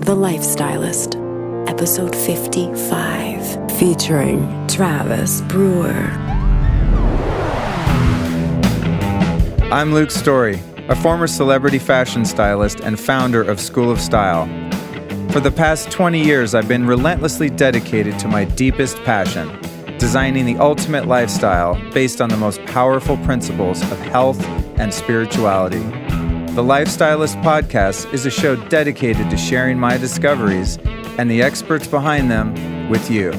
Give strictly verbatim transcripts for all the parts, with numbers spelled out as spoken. The Lifestylist, episode fifty-five, featuring Travis Brewer. I'm Luke Storey, a former celebrity fashion stylist and founder of School of Style. For the past twenty years, I've been relentlessly dedicated to my deepest passion, designing the ultimate lifestyle based on the most powerful principles of health and spirituality. The Lifestylist Podcast is a show dedicated to sharing my discoveries and the experts behind them with you.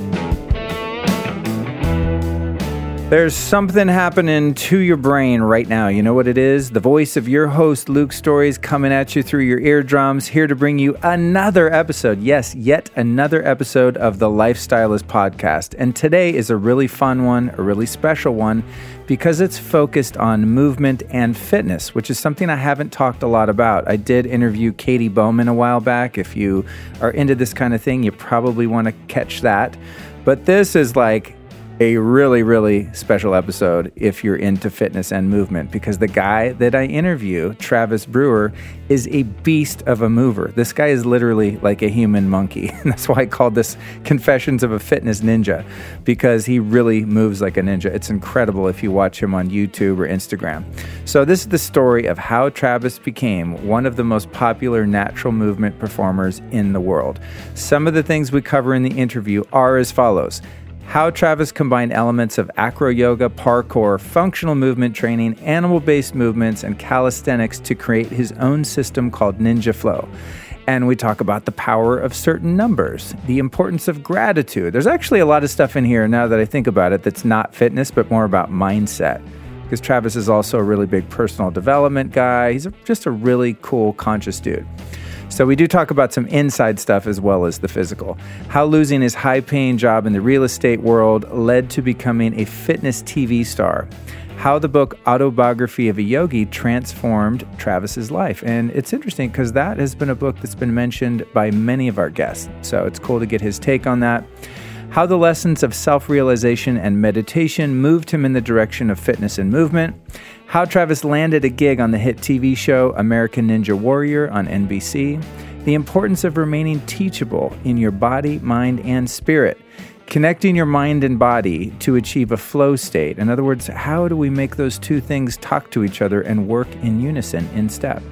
There's something happening to your brain right now. You know what it is? The voice of your host, Luke Storey, is coming at you through your eardrums, here to bring you another episode. Yes, yet another episode of the Lifestylist Podcast. And today is a really fun one, a really special one, because it's focused on movement and fitness, which is something I haven't talked a lot about. I did interview Katie Bowman a while back. If you are into this kind of thing, you probably want to catch that. But this is like a really, really special episode if you're into fitness and movement, because the guy that I interview, Travis Brewer, is a beast of a mover. This guy is literally like a human monkey. And that's why I called this Confessions of a Fitness Ninja, because he really moves like a ninja. It's incredible if you watch him on YouTube or Instagram. So this is the story of how Travis became one of the most popular natural movement performers in the world. Some of the things we cover in the interview are as follows: how Travis combined elements of acroyoga, parkour, functional movement training, animal-based movements, and calisthenics to create his own system called Ninja Flow. And we talk about the power of certain numbers, the importance of gratitude. There's actually a lot of stuff in here, now that I think about it, that's not fitness, but more about mindset, because Travis is also a really big personal development guy. He's just a really cool, conscious dude. So we do talk about some inside stuff as well as the physical. How losing his high-paying job in the real estate world led to becoming a fitness T V star. How the book Autobiography of a Yogi transformed Travis's life. And it's interesting because that has been a book that's been mentioned by many of our guests. So it's cool to get his take on that. How the lessons of self-realization and meditation moved him in the direction of fitness and movement. How Travis landed a gig on the hit T V show American Ninja Warrior on N B C. The importance of remaining teachable in your body, mind, and spirit. Connecting your mind and body to achieve a flow state. In other words, how do we make those two things talk to each other and work in unison, in step?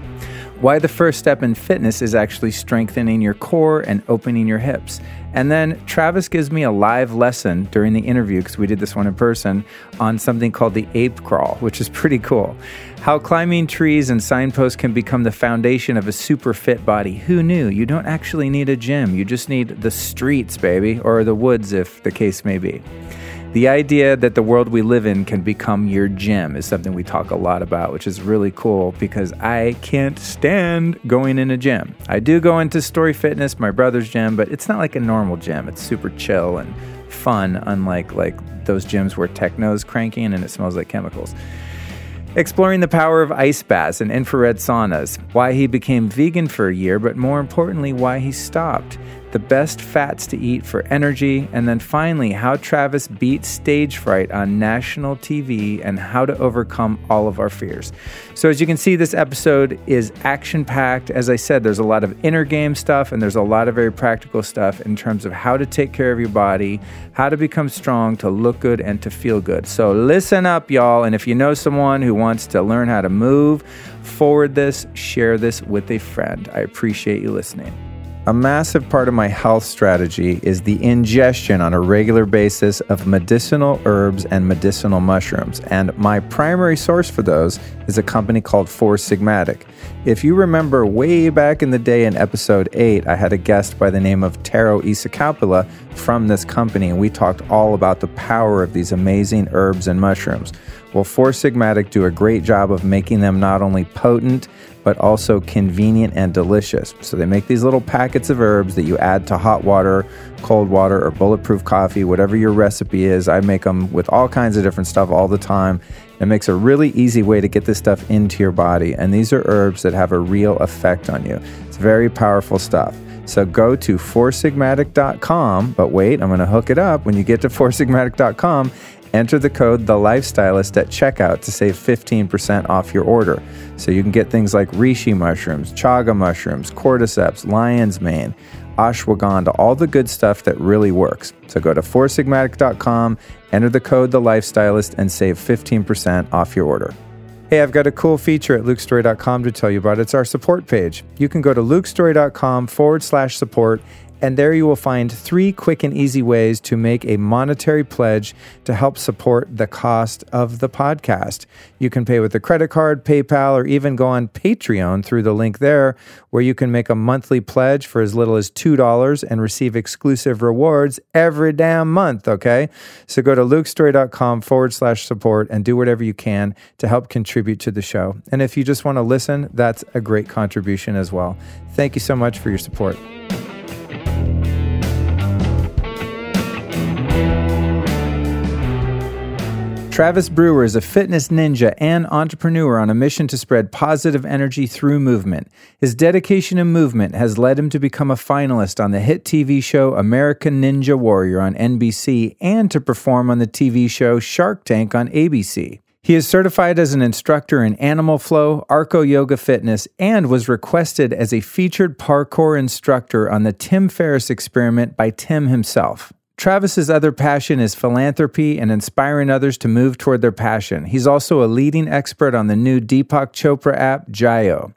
Why the first step in fitness is actually strengthening your core and opening your hips. And then Travis gives me a live lesson during the interview, because we did this one in person, on something called the ape crawl, which is pretty cool. How climbing trees and signposts can become the foundation of a super fit body. Who knew? You don't actually need a gym. You just need the streets, baby, or the woods if the case may be. The idea that the world we live in can become your gym is something we talk a lot about, which is really cool because I can't stand going in a gym. I do go into Story Fitness, my brother's gym, but it's not like a normal gym. It's super chill and fun, unlike like those gyms where techno's cranking and it smells like chemicals. Exploring the power of ice baths and infrared saunas, why he became vegan for a year, but more importantly, why he stopped, the best fats to eat for energy, and then finally, how Travis beat stage fright on national T V and how to overcome all of our fears. So as you can see, this episode is action-packed. As I said, there's a lot of inner game stuff, and there's a lot of very practical stuff in terms of how to take care of your body, how to become strong, to look good, and to feel good. So listen up, y'all, and if you know someone who wants to learn how to move, forward this, share this with a friend. I appreciate you listening. A massive part of my health strategy is the ingestion on a regular basis of medicinal herbs and medicinal mushrooms, and my primary source for those is a company called Four Sigmatic. If you remember way back in the day in episode eight, I had a guest by the name of Tero Isokauppila from this company, and we talked all about the power of these amazing herbs and mushrooms. Well, Four Sigmatic do a great job of making them not only potent, but also convenient and delicious. So they make these little packets of herbs that you add to hot water, cold water, or bulletproof coffee, whatever your recipe is. I make them with all kinds of different stuff all the time. It makes a really easy way to get this stuff into your body. And these are herbs that have a real effect on you. It's very powerful stuff. So go to four sigmatic dot com, but wait, I'm gonna hook it up. When you get to four sigmatic dot com, Enter the code THELIFESTYLIST at checkout to save fifteen percent off your order. So you can get things like reishi mushrooms, chaga mushrooms, cordyceps, lion's mane, ashwagandha, all the good stuff that really works. So go to four sigmatic dot com, enter the code THELIFESTYLIST, and save fifteen percent off your order. Hey, I've got a cool feature at luke storey dot com to tell you about. It's our support page. You can go to luke storey dot com forward slash support, and there you will find three quick and easy ways to make a monetary pledge to help support the cost of the podcast. You can pay with a credit card, PayPal, or even go on Patreon through the link there, where you can make a monthly pledge for as little as two dollars and receive exclusive rewards every damn month, okay? So go to luke storey dot com forward slash support and do whatever you can to help contribute to the show. And if you just want to listen, that's a great contribution as well. Thank you so much for your support. Travis Brewer is a fitness ninja and entrepreneur on a mission to spread positive energy through movement. His dedication to movement has led him to become a finalist on the hit T V show American Ninja Warrior on N B C and to perform on the T V show Shark Tank on A B C. He is certified as an instructor in Animal Flow, Acroyoga Fitness, and was requested as a featured parkour instructor on the Tim Ferriss Experiment by Tim himself. Travis's other passion is philanthropy and inspiring others to move toward their passion. He's also a leading expert on the new Deepak Chopra app, Jiyo.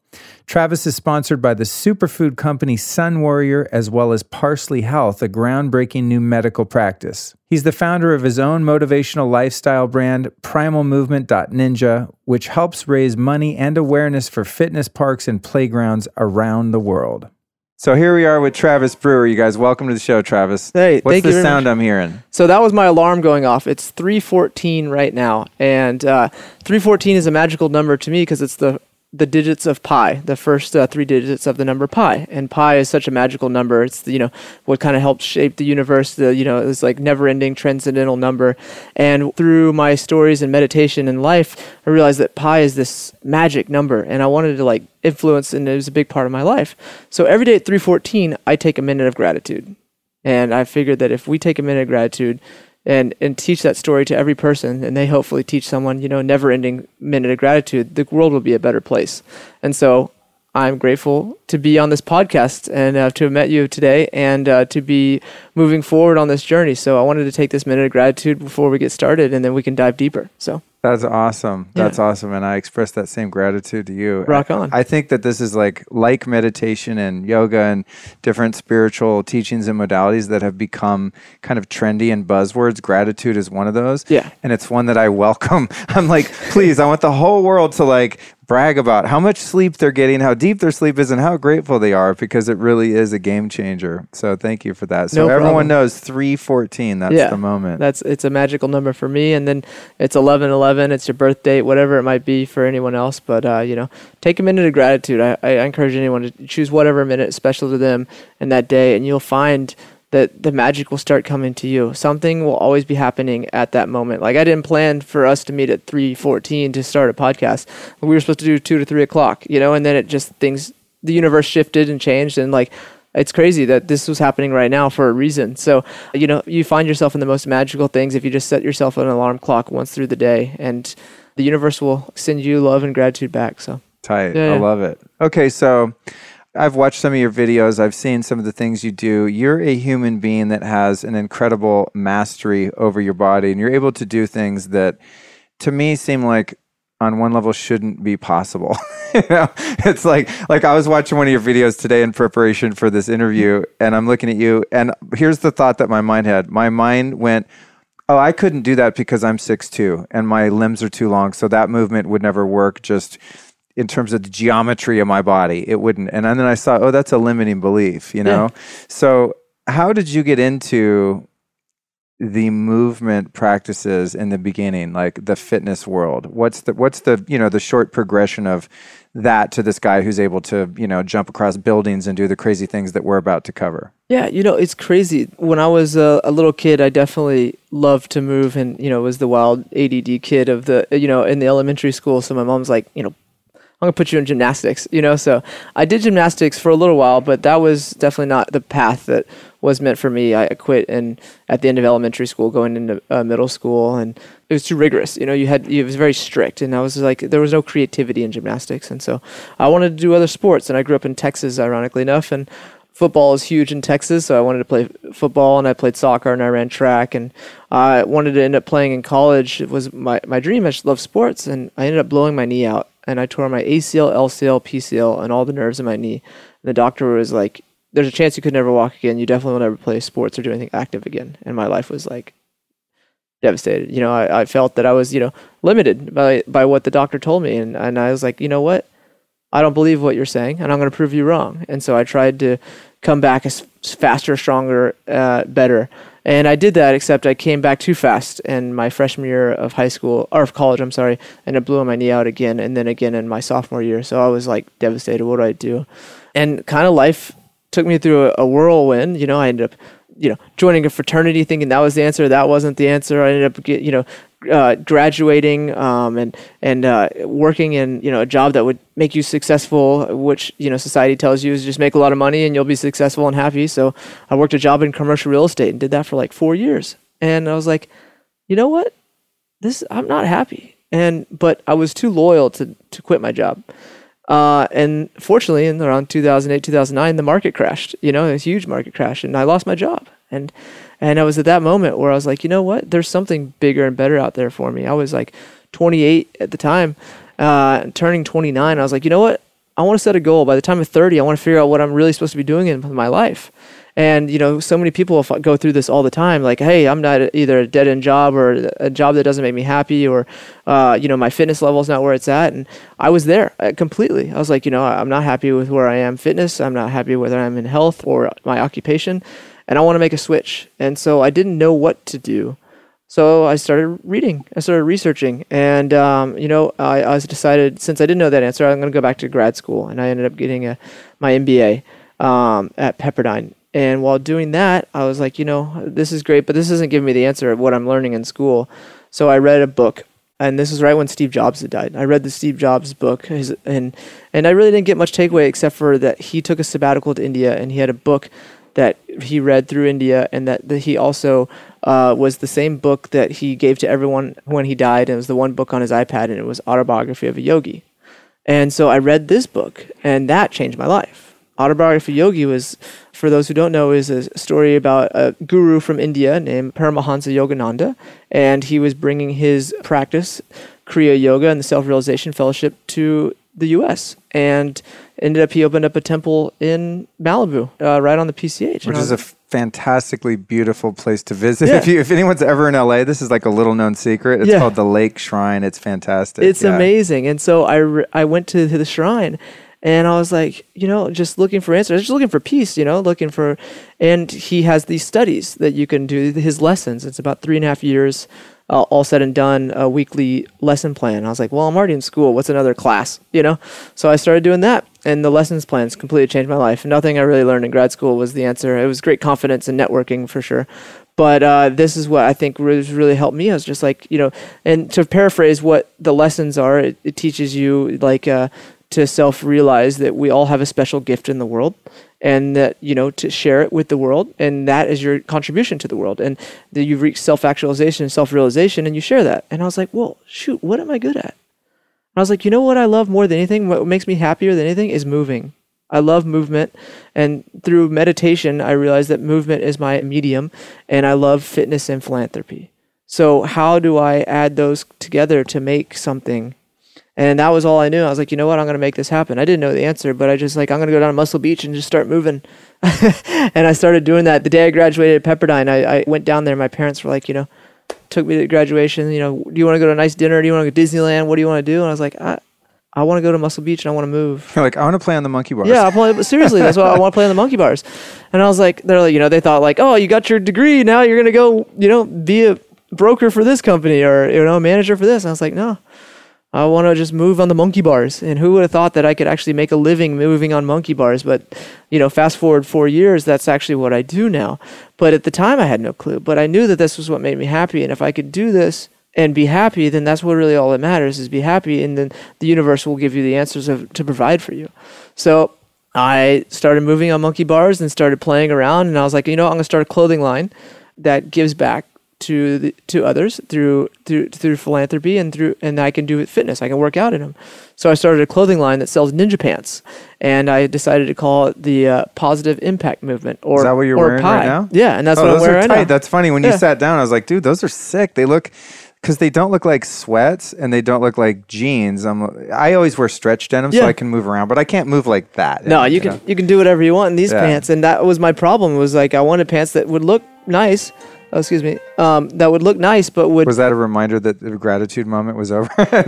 Travis is sponsored by the superfood company Sun Warrior, as well as Parsley Health, a groundbreaking new medical practice. He's the founder of his own motivational lifestyle brand, Primal Movement dot Ninja, which helps raise money and awareness for fitness parks and playgrounds around the world. So here we are with Travis Brewer. You guys, welcome to the show, Travis. Hey, what's the sound much. I'm hearing? So that was my alarm going off. It's three fourteen right now, and uh, three fourteen is a magical number to me because it's the the digits of pi, the first uh, three digits of the number pi, and pi is such a magical number. It's, you know, what kind of helped shape the universe. The, you know, it was like never-ending transcendental number, and through my stories and meditation and life, I realized that pi is this magic number, and I wanted to like influence, and it was a big part of my life. So every day at three fourteen, I take a minute of gratitude, and I figured that if we take a minute of gratitude and and teach that story to every person, and they hopefully teach someone, you know, never-ending minute of gratitude, the world will be a better place. And so I'm grateful to be on this podcast and uh, to have met you today and uh, to be moving forward on this journey. So I wanted to take this minute of gratitude before we get started, and then we can dive deeper. So that's awesome. That's yeah. awesome. And I express that same gratitude to you. Rock on. I, I think that this is like like meditation and yoga and different spiritual teachings and modalities that have become kind of trendy and buzzwords. Gratitude is one of those. Yeah. And it's one that I welcome. I'm like, please, I want the whole world to like brag about how much sleep they're getting, how deep their sleep is, and how grateful they are, because it really is a game changer. So thank you for that. So no everyone problem. Knows three fourteen, that's yeah, the moment. That's it's a magical number for me. And then it's eleven eleven, it's your birth date, whatever it might be for anyone else. But, uh, you know, take a minute of gratitude. I, I encourage anyone to choose whatever minute is special to them in that day, and you'll find that the magic will start coming to you. Something will always be happening at that moment. Like I didn't plan for us to meet at three fourteen to start a podcast. We were supposed to do two to three o'clock, you know, and then it just things, the universe shifted and changed. And like, it's crazy that this was happening right now for a reason. So, you know, you find yourself in the most magical things if you just set yourself an alarm clock once through the day, and the universe will send you love and gratitude back. So tight. Yeah, I yeah. love it. Okay. So I've watched some of your videos. I've seen some of the things you do. You're a human being that has an incredible mastery over your body, and you're able to do things that to me seem like on one level shouldn't be possible. You know, it's like, like I was watching one of your videos today in preparation for this interview, and I'm looking at you, and here's the thought that my mind had. My mind went, oh, I couldn't do that because I'm six foot two and my limbs are too long. So that movement would never work. Just in terms of the geometry of my body, it wouldn't. And then I saw, oh, that's a limiting belief, you know? Yeah. So how did you get into the movement practices in the beginning, like the fitness world? What's the, what's the, you know, the short progression of that to this guy who's able to, you know, jump across buildings and do the crazy things that we're about to cover? Yeah, you know, it's crazy. When I was a, a little kid, I definitely loved to move and, you know, was the wild A D D kid of the, you know, in the elementary school. So my mom's like, you know, I'm going to put you in gymnastics, you know? So I did gymnastics for a little while, but that was definitely not the path that was meant for me. I quit and at the end of elementary school, going into uh, middle school, and it was too rigorous. You know, you had it was very strict, and I was like, there was no creativity in gymnastics, and so I wanted to do other sports. And I grew up in Texas, ironically enough, and football is huge in Texas, so I wanted to play football, and I played soccer, and I ran track, and I wanted to end up playing in college. It was my, my dream. I just loved sports, and I ended up blowing my knee out, and I tore my A C L, L C L, P C L, and all the nerves in my knee. And the doctor was like, there's a chance you could never walk again. You definitely will never play sports or do anything active again. And my life was like devastated. You know, I, I felt that I was, you know, limited by, by what the doctor told me, and, and I was like, you know what? I don't believe what you're saying, and I'm going to prove you wrong. And so I tried to come back as faster, stronger, uh, better. And I did that, except I came back too fast. And my freshman year of high school, or of college, I'm sorry, and I blew my knee out again, and then again in my sophomore year. So I was like devastated. What do I do? And kind of life took me through a, a whirlwind. You know, I ended up, you know, joining a fraternity, thinking that was the answer. That wasn't the answer. I ended up, get, you know. Uh, graduating um, and and uh, working in you know a job that would make you successful, which you know society tells you is just make a lot of money and you'll be successful and happy. So I worked a job in commercial real estate and did that for like four years. And I was like, you know what, this I'm not happy. And but I was too loyal to to quit my job. Uh, and fortunately, in around two thousand eight, two thousand nine, the market crashed. You know, it was a huge market crash, and I lost my job. And And I was at that moment where I was like, you know what? There's something bigger and better out there for me. I was like twenty-eight at the time, uh, turning twenty-nine. I was like, you know what? I want to set a goal. By the time of thirty, I want to figure out what I'm really supposed to be doing in my life. And, you know, so many people go through this all the time. Like, hey, I'm not either a dead-end job or a job that doesn't make me happy or, uh, you know, my fitness level is not where it's at. And I was there completely. I was like, you know, I'm not happy with where I am fitness. I'm not happy whether I'm in health or my occupation. And I want to make a switch. And so I didn't know what to do. So I started reading, I started researching. And, um, you know, I, I decided, since I didn't know that answer, I'm going to go back to grad school. And I ended up getting a, my M B A um, at Pepperdine. And while doing that, I was like, you know, this is great, but this isn't giving me the answer of what I'm learning in school. So I read a book. And this is right when Steve Jobs had died. I read the Steve Jobs book, his, and and I really didn't get much takeaway except for that he took a sabbatical to India, and he had a book that he read through India, and that, that he also uh, was the same book that he gave to everyone when he died, and it was the one book on his iPad, and it was Autobiography of a Yogi. And so I read this book, and that changed my life. Autobiography of a Yogi was, for those who don't know, is a story about a guru from India named Paramahansa Yogananda, and he was bringing his practice, Kriya Yoga, and the Self-Realization Fellowship to the U S, and ended up, he opened up a temple in Malibu, uh, right on the P C H. Which is a fantastically beautiful place to visit. Yeah. If you, if anyone's ever in L A, this is like a little known secret. It's yeah. called the Lake Shrine. It's fantastic. It's yeah. amazing. And so I, re- I went to, to the shrine, and I was like, you know, just looking for answers, just looking for peace, you know, looking for, and he has these studies that you can do, his lessons. It's about three and a half years Uh, all said and done, a weekly lesson plan. I was like, well, I'm already in school. What's another class, you know? So I started doing that, and the lessons plans completely changed my life. Nothing I really learned in grad school was the answer. It was great confidence and networking for sure. But uh, this is what I think really, really helped me. I was just like, you know, and to paraphrase what the lessons are, it, it teaches you like uh, to self-realize that we all have a special gift in the world, and that, you know, to share it with the world, and that is your contribution to the world, and that you've reached self-actualization and self-realization, and you share that. And I was like, well, shoot, what am I good at? And I was like, you know what I love more than anything, what makes me happier than anything is moving. I love movement, and through meditation, I realized that movement is my medium, and I love fitness and philanthropy. So how do I add those together to make something? And that was all I knew. I was like, you know what? I'm going to make this happen. I didn't know the answer, but I just like, I'm going to go down to Muscle Beach and just start moving. And I started doing that. The day I graduated at Pepperdine, I, I went down there. My parents were like, you know, took me to graduation. You know, do you want to go to a nice dinner? Do you want to go to Disneyland? What do you want to do? And I was like, I I want to go to Muscle Beach and I want to move. You're like, I want to play on the monkey bars. Yeah, I play, seriously, that's what I want to play on the monkey bars. And I was like, they're like, you know, they thought like, oh, you got your degree. Now you're going to go, you know, be a broker for this company or, you know, manager for this. And I was like, no. I want to just move on the monkey bars. And who would have thought that I could actually make a living moving on monkey bars? But, you know, fast forward four years, that's actually what I do now. But at the time, I had no clue. But I knew that this was what made me happy. And if I could do this and be happy, then that's what really all that matters is be happy. And then the universe will give you the answers of, to provide for you. So I started moving on monkey bars and started playing around, and I was like, you know, I'm going to start a clothing line that gives back to the, to others through through through philanthropy, and through and I can do it fitness. I can work out in them. So I started a clothing line that sells ninja pants, and I decided to call it the uh, Positive Impact Movement. Or is that what you're wearing pie. right now? Yeah, and that's oh, what those I'm wearing. Are tight. Right now. That's funny. When yeah. you sat down, I was like, dude, those are sick. They look. Because they don't look like sweats and they don't look like jeans. I'm, I always wear stretch denim yeah. so I can move around, but I can't move like that. No, you, you can know? you can do whatever you want in these yeah. pants, and that was my problem. Was like I wanted pants that would look nice. Oh, excuse me. Um, that would look nice, but would was that a reminder that the gratitude moment was over? yeah.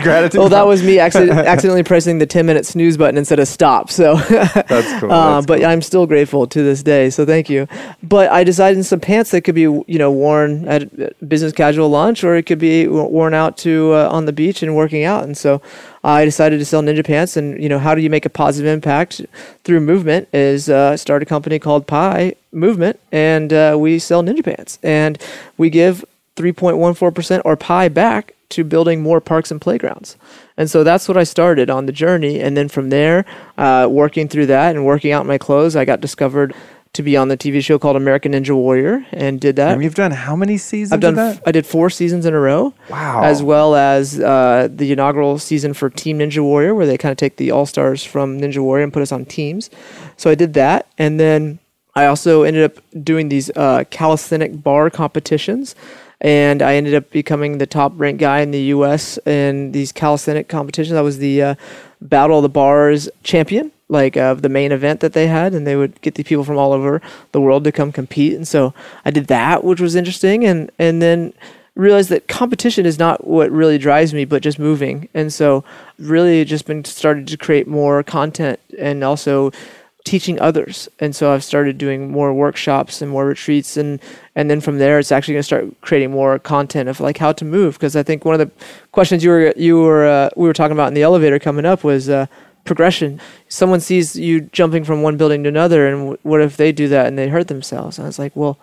Gratitude well, moment. That was me accident, accidentally pressing the ten minute snooze button instead of stop. So that's cool. Uh, that's but cool. I'm still grateful to this day. So thank you. But I decided some pants that could be, you know, worn at business casual lunch, or it could be worn out to uh, on the beach and working out. And so I decided to sell ninja pants. And you know, how do you make a positive impact through movement? Is uh, start a company called Pi Movement, and uh, we sell ninja pants, and we give three point one four percent or Pi back to building more parks and playgrounds. And so that's what I started on the journey, and then from there, uh, working through that and working out my clothes, I got discovered to be on the T V show called American Ninja Warrior, and did that. And you've done how many seasons? I've done. Of that? I did four seasons in a row. Wow! As well as uh, the inaugural season for Team Ninja Warrior, where they kind of take the all stars from Ninja Warrior and put us on teams. So I did that, and then I also ended up doing these uh, calisthenic bar competitions, and I ended up becoming the top ranked guy in the U S in these calisthenic competitions. I was the uh, Battle of the Bars champion, like of uh, the main event that they had, and they would get the people from all over the world to come compete. And so I did that, which was interesting, and and then realized that competition is not what really drives me, but just moving. And so really just been started to create more content and also teaching others. And so I've started doing more workshops and more retreats, and and then from there it's actually going to start creating more content of like how to move, because I think one of the questions you were you were uh, we were talking about in the elevator coming up was uh, progression. Someone sees you jumping from one building to another, and w what if they do that and they hurt themselves? And I was like, well,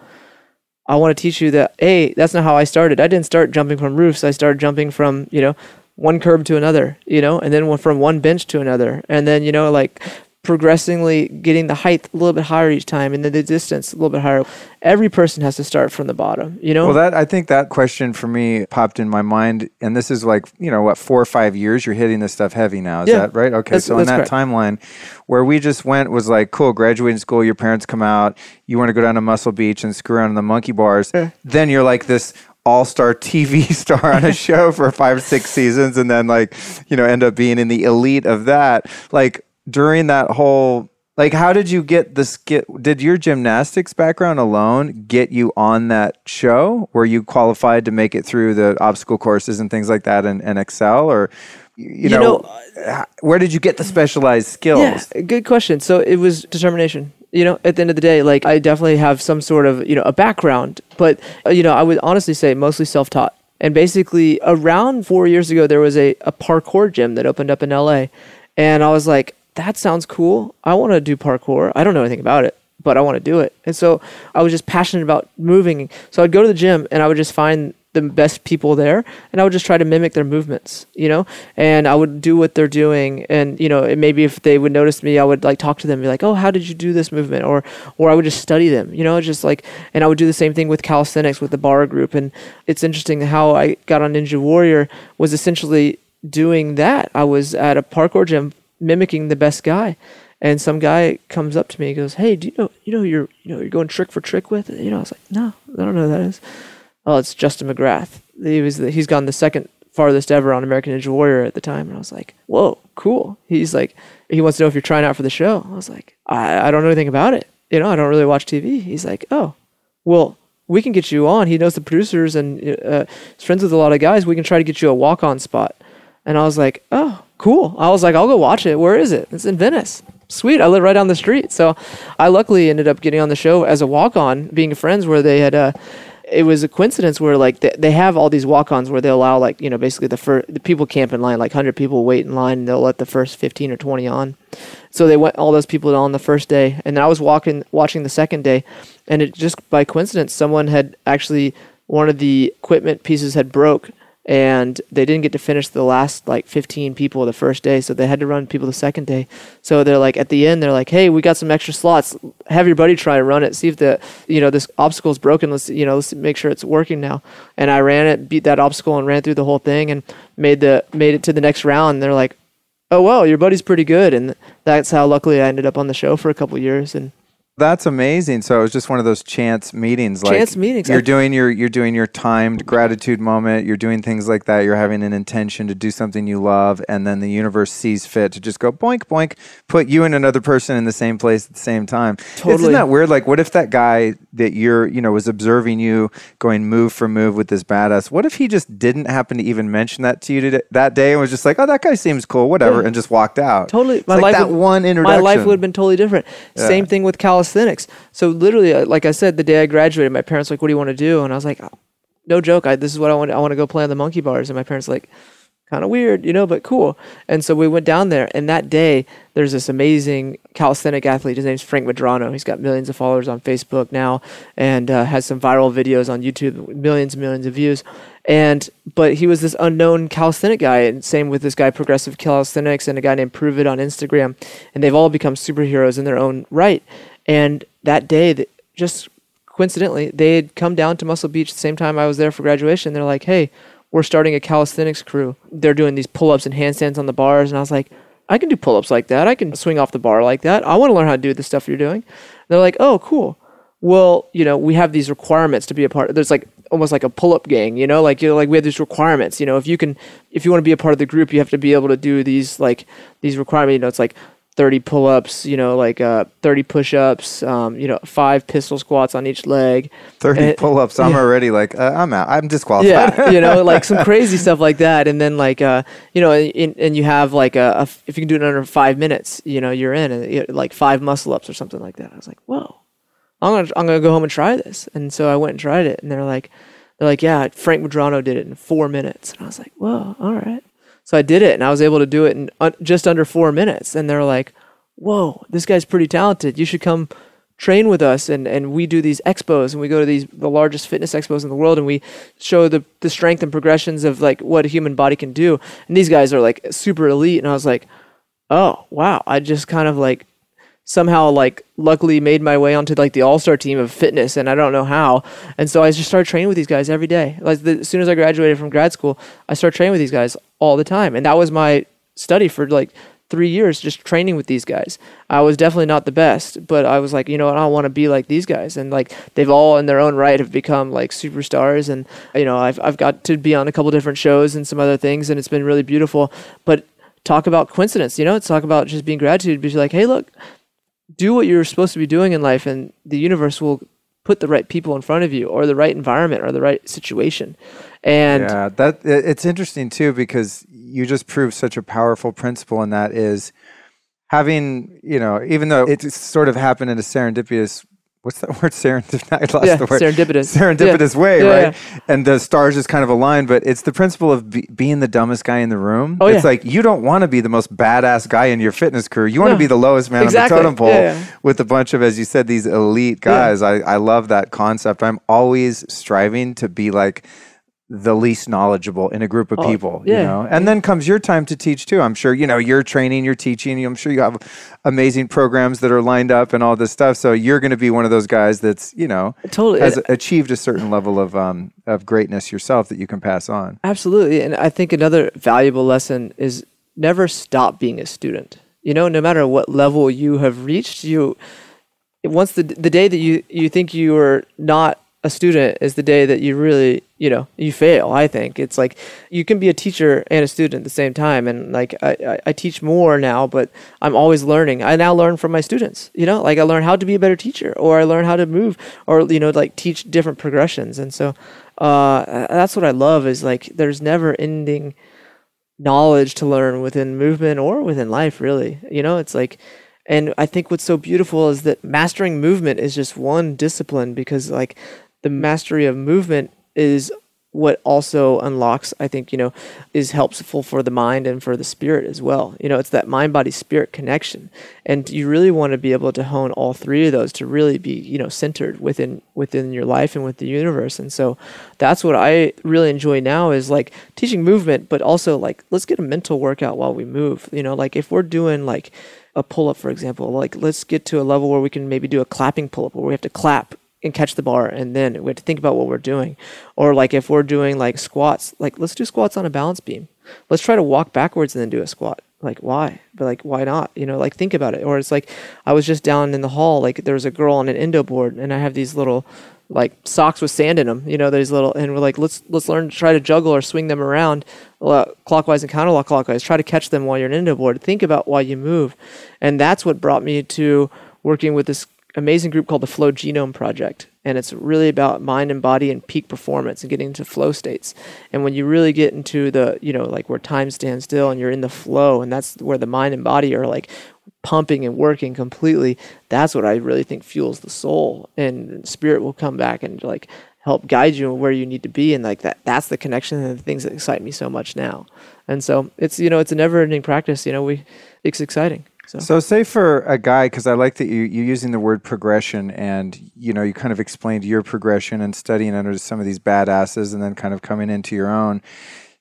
I want to teach you that, hey, that's not how I started. I didn't start jumping from roofs. I started jumping from, you know, one curb to another, you know, and then from one bench to another, and then, you know, like progressively getting the height a little bit higher each time, and then the distance a little bit higher. Every person has to start from the bottom, you know? Well, that, I think that question for me popped in my mind, and this is like, you know, what, four or five years, you're hitting this stuff heavy now, is yeah, that right? Okay, so in that correct. timeline, where we just went was like, cool, graduating school, your parents come out, you want to go down to Muscle Beach and screw around in the monkey bars, yeah. then you're like this all-star T V star on a show for five, six seasons, and then like, you know, end up being in the elite of that. Like, during that whole, like, how did you get the skit? Did your gymnastics background alone get you on that show? Were you qualified to make it through the obstacle courses and things like that and, and excel? Or, you, you know, know, where did you get the specialized skills? Yeah, good question. So it was determination. You know, at the end of the day, like, I definitely have some sort of, you know, a background, but, you know, I would honestly say mostly self-taught. And basically around four years ago, there was a, a parkour gym that opened up in L A. And I was like, that sounds cool. I want to do parkour. I don't know anything about it, but I want to do it. And so I was just passionate about moving. So I'd go to the gym and I would just find the best people there, and I would just try to mimic their movements, you know, and I would do what they're doing. And, you know, and maybe if they would notice me, I would like talk to them and be like, oh, how did you do this movement? Or, or I would just study them, you know, just like, and I would do the same thing with calisthenics, with the bar group. And it's interesting how I got on Ninja Warrior was essentially doing that. I was at a parkour gym mimicking the best guy, and some guy comes up to me and goes, hey, do you know you know you're you know you're going trick for trick with, you know? I was like, no, I don't know who that is. Oh, it's Justin McGrath. He was the, he's gone the second farthest ever on American Ninja Warrior at the time. And I was like, whoa, cool. He's like, he wants to know if you're trying out for the show. I was like, I, I don't know anything about it, you know, I don't really watch T V. He's like, oh, well, we can get you on. He knows the producers and uh, is friends with a lot of guys. We can try to get you a walk-on spot. And I was like, oh, cool. I was like, I'll go watch it. Where is it? It's in Venice. Sweet. I live right down the street. So I luckily ended up getting on the show as a walk-on, being friends where they had uh, it was a coincidence where like they, they have all these walk-ons where they allow like, you know, basically the first, the people camp in line, like one hundred people wait in line, and they'll let the first fifteen or twenty on. So they went all those people on the first day. And then I was walking, watching the second day, and it just by coincidence, someone had actually, one of the equipment pieces had broke. and they didn't get to finish the last like fifteen people the first day, so they had to run people the second day. So they're like, at the end, they're like, hey, we got some extra slots. Have your buddy try to run it. See if the, you know, this obstacle is broken. Let's, you know, let's make sure it's working now. And I ran it, beat that obstacle and ran through the whole thing and made the, made it to the next round. And they're like, oh, wow, your buddy's pretty good. And that's how luckily I ended up on the show for a couple of years. And that's amazing. So it was just one of those chance meetings. Like chance meetings. You're doing your you're doing your timed gratitude moment. You're doing things like that. You're having an intention to do something you love, and then the universe sees fit to just go boink boink, put you and another person in the same place at the same time. Totally. Isn't that weird? Like, what if that guy that you're you know was observing you going move for move with this badass? What if he just didn't happen to even mention that to you today, that day, and was just like, oh, that guy seems cool, whatever, yeah. and just walked out? Totally. It's my like life that would, one introduction. My life would have been totally different. Yeah. Same thing with Calisthenics. So literally, like I said, the day I graduated, my parents were like, what do you want to do? And I was like, no joke, I, this is what I want. I want to go play on the monkey bars. And my parents were like, kind of weird, you know, but cool. And so we went down there. And that day, there's this amazing calisthenic athlete. His name's Frank Medrano. He's got millions of followers on Facebook now, and uh, has some viral videos on YouTube, millions and millions of views. And but he was this unknown calisthenic guy, and same with this guy Progressive Calisthenics and a guy named Prove It on Instagram. And they've all become superheroes in their own right. And that day, just coincidentally, they had come down to Muscle Beach the same time I was there for graduation. They're like, hey, we're starting a calisthenics crew. They're doing these pull-ups and handstands on the bars. And I was like, I can do pull-ups like that. I can swing off the bar like that. I want to learn how to do the stuff you're doing. And they're like, oh, cool. Well, you know, we have these requirements to be a part of. There's like almost like a pull-up gang, you know, like you know, like we have these requirements. You know, if you can, if you want to be a part of the group, you have to be able to do these like these requirements. You know, it's like thirty pull-ups, you know, like uh, thirty push-ups, um, you know, five pistol squats on each leg. thirty and, pull-ups. I'm yeah. already like, uh, I'm out. I'm disqualified. Yeah, you know, like some crazy stuff like that. And then like, uh, you know, in, and you have like, a, a, if you can do it under five minutes, you know, you're in, and you know, like five muscle-ups or something like that. I was like, whoa, I'm going to I'm gonna go home and try this. And so I went and tried it. And they're like, they're like, yeah, Frank Medrano did it in four minutes. And I was like, whoa, all right. So I did it, and I was able to do it in uh, just under four minutes. And they're like, whoa, this guy's pretty talented. You should come train with us. And, and we do these expos, and we go to these the largest fitness expos in the world, and we show the, the strength and progressions of like what a human body can do. And these guys are like super elite. And I was like, oh, wow. I just kind of like somehow like luckily made my way onto like the all-star team of fitness, and I don't know how. And so I just started training with these guys every day. Like the, as soon as I graduated from grad school, I started training with these guys all the time. And that was my study for like three years, just training with these guys. I was definitely not the best, but I was like, you know, I don't want to be like these guys. And like, they've all in their own right have become like superstars. And, you know, I've, I've got to be on a couple different shows and some other things, and it's been really beautiful. But talk about coincidence, you know, it's talk about just being gratitude, be like, hey, look, do what you're supposed to be doing in life, and the universe will put the right people in front of you, or the right environment, or the right situation. And yeah, that it's interesting too, because you just proved such a powerful principle, and that is having, you know, even though it sort of happened in a serendipitous, what's that word? Serendip- I lost yeah, the word. serendipitous. Serendipitous yeah. way, yeah, right? Yeah. And the stars just kind of aligned, but it's the principle of be- being the dumbest guy in the room. Oh, it's yeah. like, you don't want to be the most badass guy in your fitness career. You want to no. be the lowest man exactly. on the totem pole yeah, yeah. with a bunch of, as you said, these elite guys. Yeah. I, I love that concept. I'm always striving to be like the least knowledgeable in a group of oh, people, yeah. you know, and then comes your time to teach too. I'm sure, you know, you're training, you're teaching, I'm sure you have amazing programs that are lined up and all this stuff. So you're going to be one of those guys that's, you know, totally. has achieved a certain level of, um, of greatness yourself that you can pass on. Absolutely. And I think another valuable lesson is never stop being a student. You know, no matter what level you have reached, you, once the, the day that you, you think you are not a student is the day that you really, you know, you fail. I think it's like you can be a teacher and a student at the same time. And like I, I, I teach more now, but I'm always learning. I now learn from my students, you know, like I learn how to be a better teacher, or I learn how to move, or, you know, like teach different progressions. And so uh, that's what I love, is like there's never ending knowledge to learn within movement or within life, really. You know, it's like, and I think what's so beautiful is that mastering movement is just one discipline, because like the mastery of movement is what also unlocks, I think, you know, is helpful for the mind and for the spirit as well. You know, it's that mind, body, spirit connection. And you really want to be able to hone all three of those to really be, you know, centered within, within your life and with the universe. And so that's what I really enjoy now is like teaching movement, but also like, let's get a mental workout while we move. You know, like if we're doing like a pull-up, for example, like let's get to a level where we can maybe do a clapping pull-up where we have to clap and catch the bar, and then we have to think about what we're doing. Or like if we're doing like squats, like let's do squats on a balance beam. Let's try to walk backwards and then do a squat. Like why? But like why not? You know, like think about it. Or it's like I was just down in the hall, like there was a girl on an endo board, and I have these little like socks with sand in them. You know, these little, and we're like let's let's learn to try to juggle or swing them around uh, clockwise and counterclockwise. Try to catch them while you're on an endo board. Think about why you move, and that's what brought me to working with this amazing group called the Flow Genome Project. And it's really about mind and body and peak performance and getting into flow states. And when you really get into the, you know, like where time stands still and you're in the flow, and that's where the mind and body are like pumping and working completely, that's what I really think fuels the soul, and spirit will come back and like help guide you where you need to be. And like that, that's the connection and the things that excite me so much now. And so it's, you know, it's a never ending practice. You know, we, it's exciting. So. so say for a guy, because I like that you, you're using the word progression, and you know you kind of explained your progression and studying under some of these badasses and then kind of coming into your own.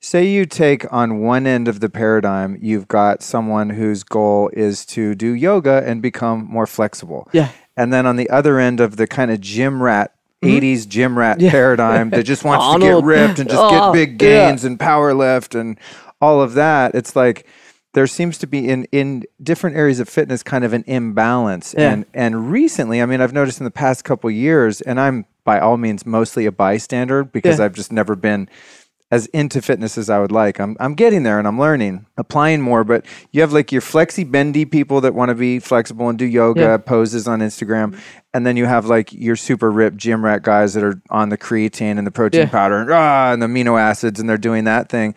Say you take on one end of the paradigm, you've got someone whose goal is to do yoga and become more flexible. Yeah. And then on the other end of the kind of gym rat, mm-hmm. eighties gym rat yeah. paradigm that just wants Arnold. to get ripped and just oh, get big gains yeah. and power lift and all of that, it's like... there seems to be in, in different areas of fitness kind of an imbalance. Yeah. And and recently, I mean, I've noticed in the past couple of years, and I'm by all means mostly a bystander because yeah. I've just never been as into fitness as I would like. I'm I'm getting there and I'm learning, applying more, but you have like your flexy bendy people that want to be flexible and do yoga yeah. poses on Instagram. And then you have like your super ripped gym rat guys that are on the creatine and the protein yeah. powder and, ah, and the amino acids, and they're doing that thing.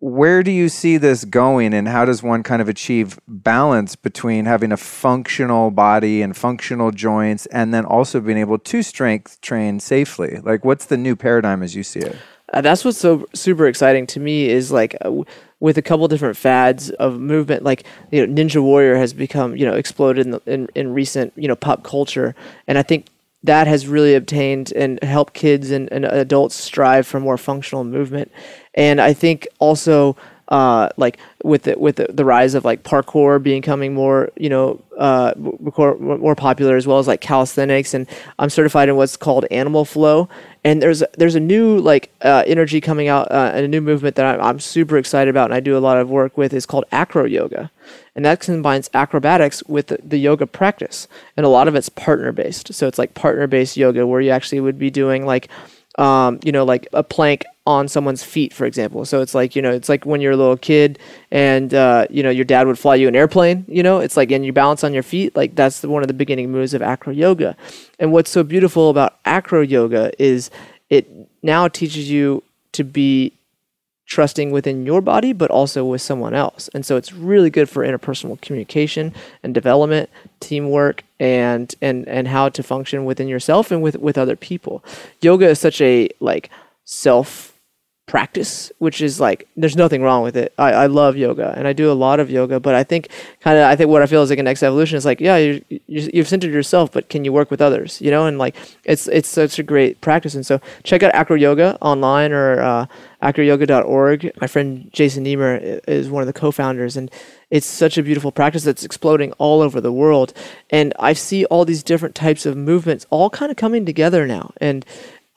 Where do you see this going, and how does one kind of achieve balance between having a functional body and functional joints and then also being able to strength train safely? Like, what's the new paradigm as you see it? Uh, that's what's so super exciting to me is like uh, w- with a couple different fads of movement, like, you know, Ninja Warrior has become, you know, exploded in, the, in, in recent, you know, pop culture. And I think that has really obtained and helped kids and, and adults strive for more functional movement. And I think also uh, like with the, with the, the rise of like parkour becoming more, you know, uh, more popular, as well as like calisthenics. And I'm certified in what's called Animal Flow. And there's there's a new like uh, energy coming out uh, and a new movement that I'm, I'm super excited about, and I do a lot of work with, is called Acroyoga. And that combines acrobatics with the, the yoga practice. And a lot of it's partner-based. So it's like partner-based yoga where you actually would be doing like, um, you know, like a plank on someone's feet, for example. So it's like, you know, it's like when you're a little kid and, uh, you know, your dad would fly you an airplane, you know, it's like, and you balance on your feet. Like that's the, one of the beginning moves of acro yoga. And what's so beautiful about acro yoga is it now teaches you to be trusting within your body, but also with someone else. And so it's really good for interpersonal communication and development, teamwork, and, and, and how to function within yourself and with, with other people. Yoga is such a like self practice, which is like, there's nothing wrong with it. I, I love yoga and I do a lot of yoga, but I think kind of, I think what I feel is like a next evolution is like, yeah, you're, you're, you've centered yourself, but can you work with others? You know? And like, it's, it's such a great practice. And so check out Acroyoga online or, uh, acroyoga dot org. My friend Jason Niemer is one of the co-founders, and it's such a beautiful practice that's exploding all over the world. And I see all these different types of movements all kind of coming together now. And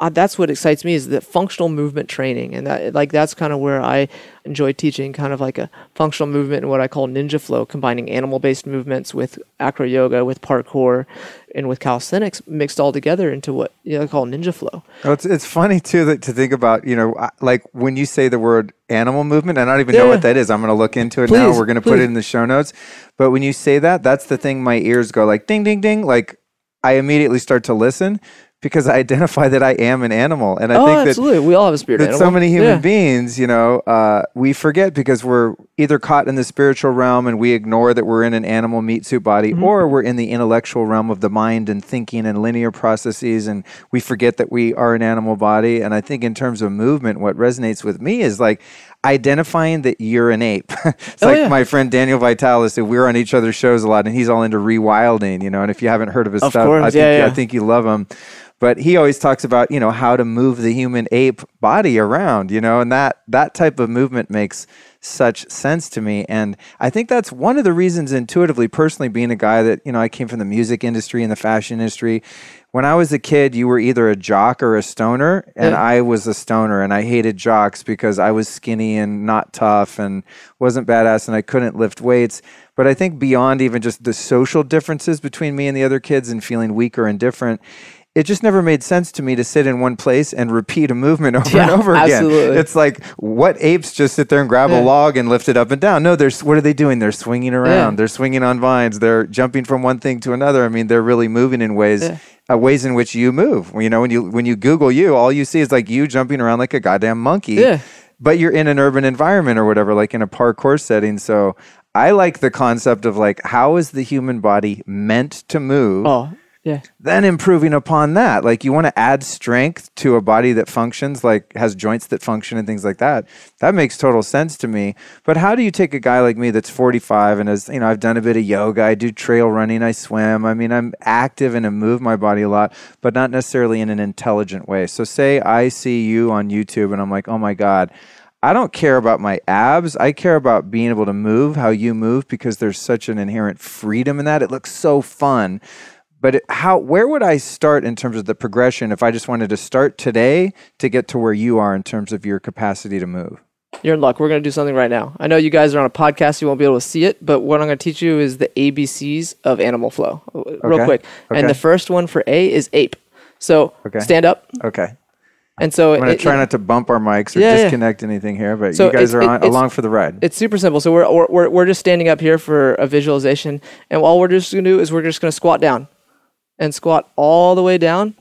Uh, that's what excites me, is the functional movement training. And that, like, that's kind of where I enjoy teaching, kind of like a functional movement and what I call ninja flow, combining animal-based movements with acro yoga, with parkour, and with calisthenics mixed all together into what you know, I call ninja flow. Oh, it's, it's funny too that to think about, you know, like when you say the word animal movement, and I don't even yeah. know what that is. I'm going to look into it please, now. We're going to put it in the show notes. But when you say that, that's the thing my ears go like ding, ding, ding. Like I immediately start to listen. because I identify that I am an animal. And I oh, think that, absolutely. We all have a spirit that animal. So many human yeah. beings, you know, uh, we forget because we're either caught in the spiritual realm and we ignore that we're in an animal meat suit body, mm-hmm. or we're in the intellectual realm of the mind and thinking and linear processes, and we forget that we are an animal body. And I think in terms of movement, what resonates with me is like identifying that you're an ape. It's oh, like yeah. my friend Daniel Vitalis, who we're on each other's shows a lot, and he's all into rewilding, you know, and if you haven't heard of his of stuff, course, I, yeah, think, yeah. I think you love him. But he always talks about, you know, how to move the human ape body around, you know, and that that type of movement makes such sense to me. And I think that's one of the reasons intuitively, personally, being a guy that, you know, I came from the music industry and the fashion industry. When I was a kid, you were either a jock or a stoner, and yeah. I was a stoner, and I hated jocks because I was skinny and not tough and wasn't badass, and I couldn't lift weights. But I think beyond even just the social differences between me and the other kids and feeling weak or indifferent, it just never made sense to me to sit in one place and repeat a movement over yeah, and over again. Absolutely. It's like, what apes just sit there and grab yeah. a log and lift it up and down? No, there's, what are they doing? They're swinging around. Yeah. They're swinging on vines. They're jumping from one thing to another. I mean, they're really moving in ways yeah. uh, ways in which you move. You know, when you when you Google you, all you see is like you jumping around like a goddamn monkey. Yeah. But you're in an urban environment or whatever, like in a parkour setting. So I like the concept of like, how is the human body meant to move? Oh. Yeah. Then improving upon that, like you want to add strength to a body that functions, like has joints that function and things like that. That makes total sense to me. But how do you take a guy like me that's forty-five and has, you know, I've done a bit of yoga, I do trail running, I swim. I mean, I'm active and I move my body a lot, but not necessarily in an intelligent way. So say I see you on YouTube and I'm like, oh my God, I don't care about my abs. I care about being able to move how you move because there's such an inherent freedom in that. It looks so fun. But how? Where would I start in terms of the progression if I just wanted to start today to get to where you are in terms of your capacity to move? You're in luck. We're going to do something right now. I know you guys are on a podcast. You won't be able to see it, but what I'm going to teach you is the A B Cs of Animal Flow real okay. quick. Okay. And the first one for A is ape. So okay. stand up. Okay. And so I'm going to try it, not to bump our mics or yeah, disconnect yeah. anything here, but so you guys are on, along for the ride. It's super simple. So we're, we're, we're just standing up here for a visualization, and all we're just going to do is we're just going to squat down. And squat all the way down,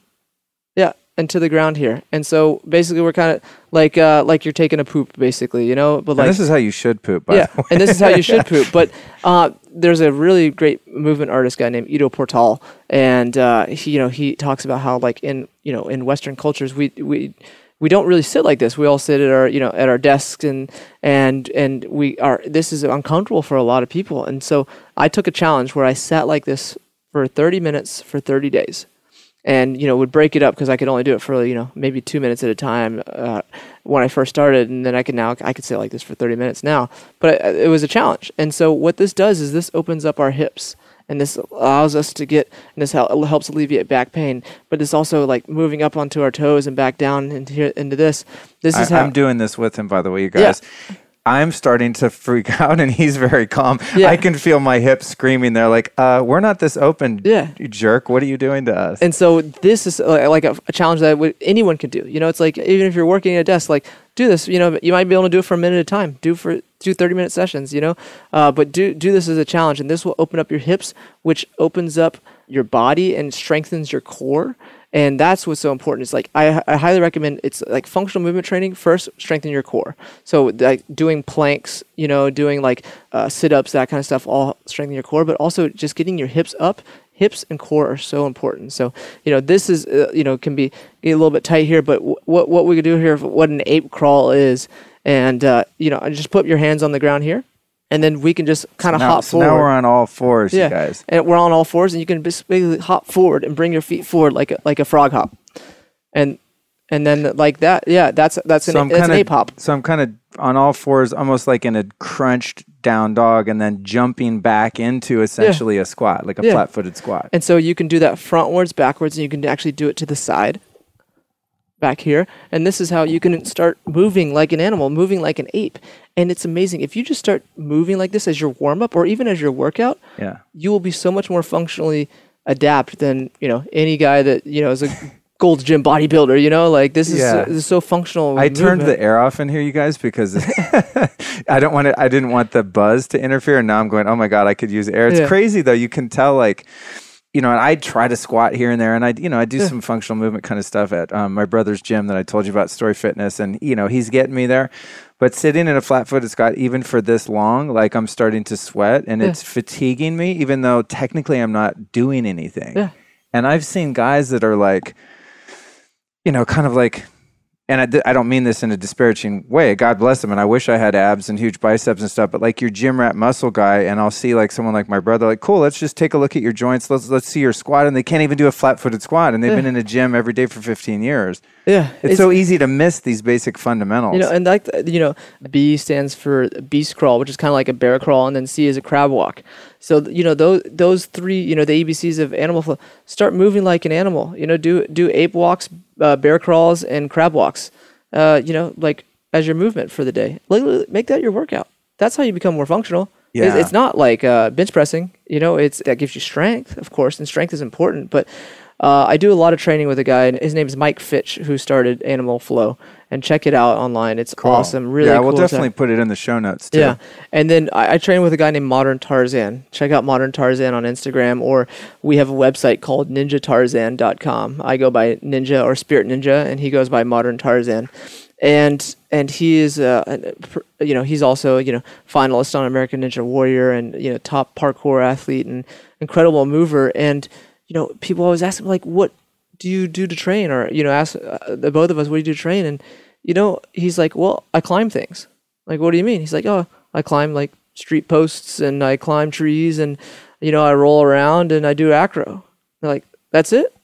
yeah, and to the ground here. And so basically, we're kind of like uh, like you're taking a poop, basically, you know. But like and this is how you should poop, by yeah. the way. And this is how you should poop. But uh, there's a really great movement artist guy named Ido Portal, and uh, he, you know, he talks about how like in you know in Western cultures we we. We don't really sit like this. We all sit at our, you know, at our desks, and and and we are. This is uncomfortable for a lot of people. And so I took a challenge where I sat like this for thirty minutes for thirty days, and you know would break it up because I could only do it for you know maybe two minutes at a time uh, when I first started, and then I can now I could sit like this for thirty minutes now. But it, it was a challenge, and so what this does is this opens up our hips, and this allows us to get and this helps alleviate back pain. But this also like moving up onto our toes and back down into here, into this. This I, is how I'm doing this with him, by the way, you guys. Yeah. I'm starting to freak out, and he's very calm. Yeah. I can feel my hips screaming. They're like, uh, we're not this open, yeah. jerk. What are you doing to us? And so this is like a, a challenge that anyone could do. You know, it's like, even if you're working at a desk, like do this, you know, you might be able to do it for a minute at a time. Do for do thirty minute sessions, you know, uh, but do, do this as a challenge, and this will open up your hips, which opens up your body and strengthens your core. And that's what's so important. It's like, I, I highly recommend, it's like functional movement training. First, strengthen your core. So like doing planks, you know, doing like uh, sit-ups, that kind of stuff, all strengthen your core, but also just getting your hips up. Hips and core are so important. So, you know, this is, uh, you know, can be a little bit tight here, but w- what what we could do here, what an ape crawl is, and, uh, you know, just put your hands on the ground here. And then we can just kind of so hop so forward. Now we're on all fours, yeah. you guys. And we're on all fours, and you can basically hop forward and bring your feet forward like a, like a frog hop, and and then like that, yeah. That's that's so an, that's kinda, an ape hop. So I'm kind of on all fours, almost like in a crunched down dog, and then jumping back into essentially yeah. a squat, like a yeah. flat-footed squat. And so you can do that frontwards, backwards, and you can actually do it to the side. Back here, and this is how you can start moving like an animal, moving like an ape. And it's amazing if you just start moving like this as your warm up or even as your workout. Yeah, you will be so much more functionally adept than you know any guy that you know is a Gold's Gym bodybuilder. You know, like this is yeah. so, this is so functional. I movement. Turned the air off in here, you guys, because I don't want it. I didn't want the buzz to interfere. And now I'm going, oh my God, I could use air. It's yeah. crazy though. You can tell like. you know, and I try to squat here and there, and I, you know, I do yeah. some functional movement kind of stuff at um, my brother's gym that I told you about, Story Fitness, and, you know, he's getting me there. But sitting in a flat-footed squat, even for this long, like I'm starting to sweat, and yeah. it's fatiguing me, even though technically I'm not doing anything. Yeah. And I've seen guys that are like, you know, kind of like, and I, th- I don't mean this in a disparaging way, God bless them, and I wish I had abs and huge biceps and stuff, but like your gym rat muscle guy, and I'll see like someone like my brother, like, cool, let's just take a look at your joints, let's let's see your squat, and they can't even do a flat-footed squat, and they've yeah. been in a gym every day for fifteen years. Yeah. It's, it's so easy to miss these basic fundamentals. You know, and like, you know, B stands for beast crawl, which is kind of like a bear crawl, and then C is a crab walk. So, you know, those those three, you know, the A B Cs of animal flow, start moving like an animal, you know, do do ape walks, uh, bear crawls, and crab walks, uh, you know, like as your movement for the day. Make that your workout. That's how you become more functional. Yeah. It's, it's not like uh, bench pressing, you know, it's that gives you strength, of course, and strength is important. But uh, I do a lot of training with a guy, and his name is Mike Fitch, who started Animal Flow. And check it out online. It's cool. Awesome. Really cool. Yeah, we'll cool definitely stuff. Put it in the show notes too. Yeah. And then I, I train with a guy named Modern Tarzan. Check out Modern Tarzan on Instagram, or we have a website called ninja tarzan dot com. I go by Ninja or Spirit Ninja, and he goes by Modern Tarzan. And and he is, uh, you know, he's also, you know, finalist on American Ninja Warrior, and, you know, top parkour athlete and incredible mover. And, you know, people always ask him, like, what do you do to train? Or, you know, ask uh, the both of us, what do you do to train? And, you know, he's like, well, I climb things. Like, what do you mean? He's like, oh, I climb like street posts, and I climb trees, and, you know, I roll around, and I do acro. They're like, that's it?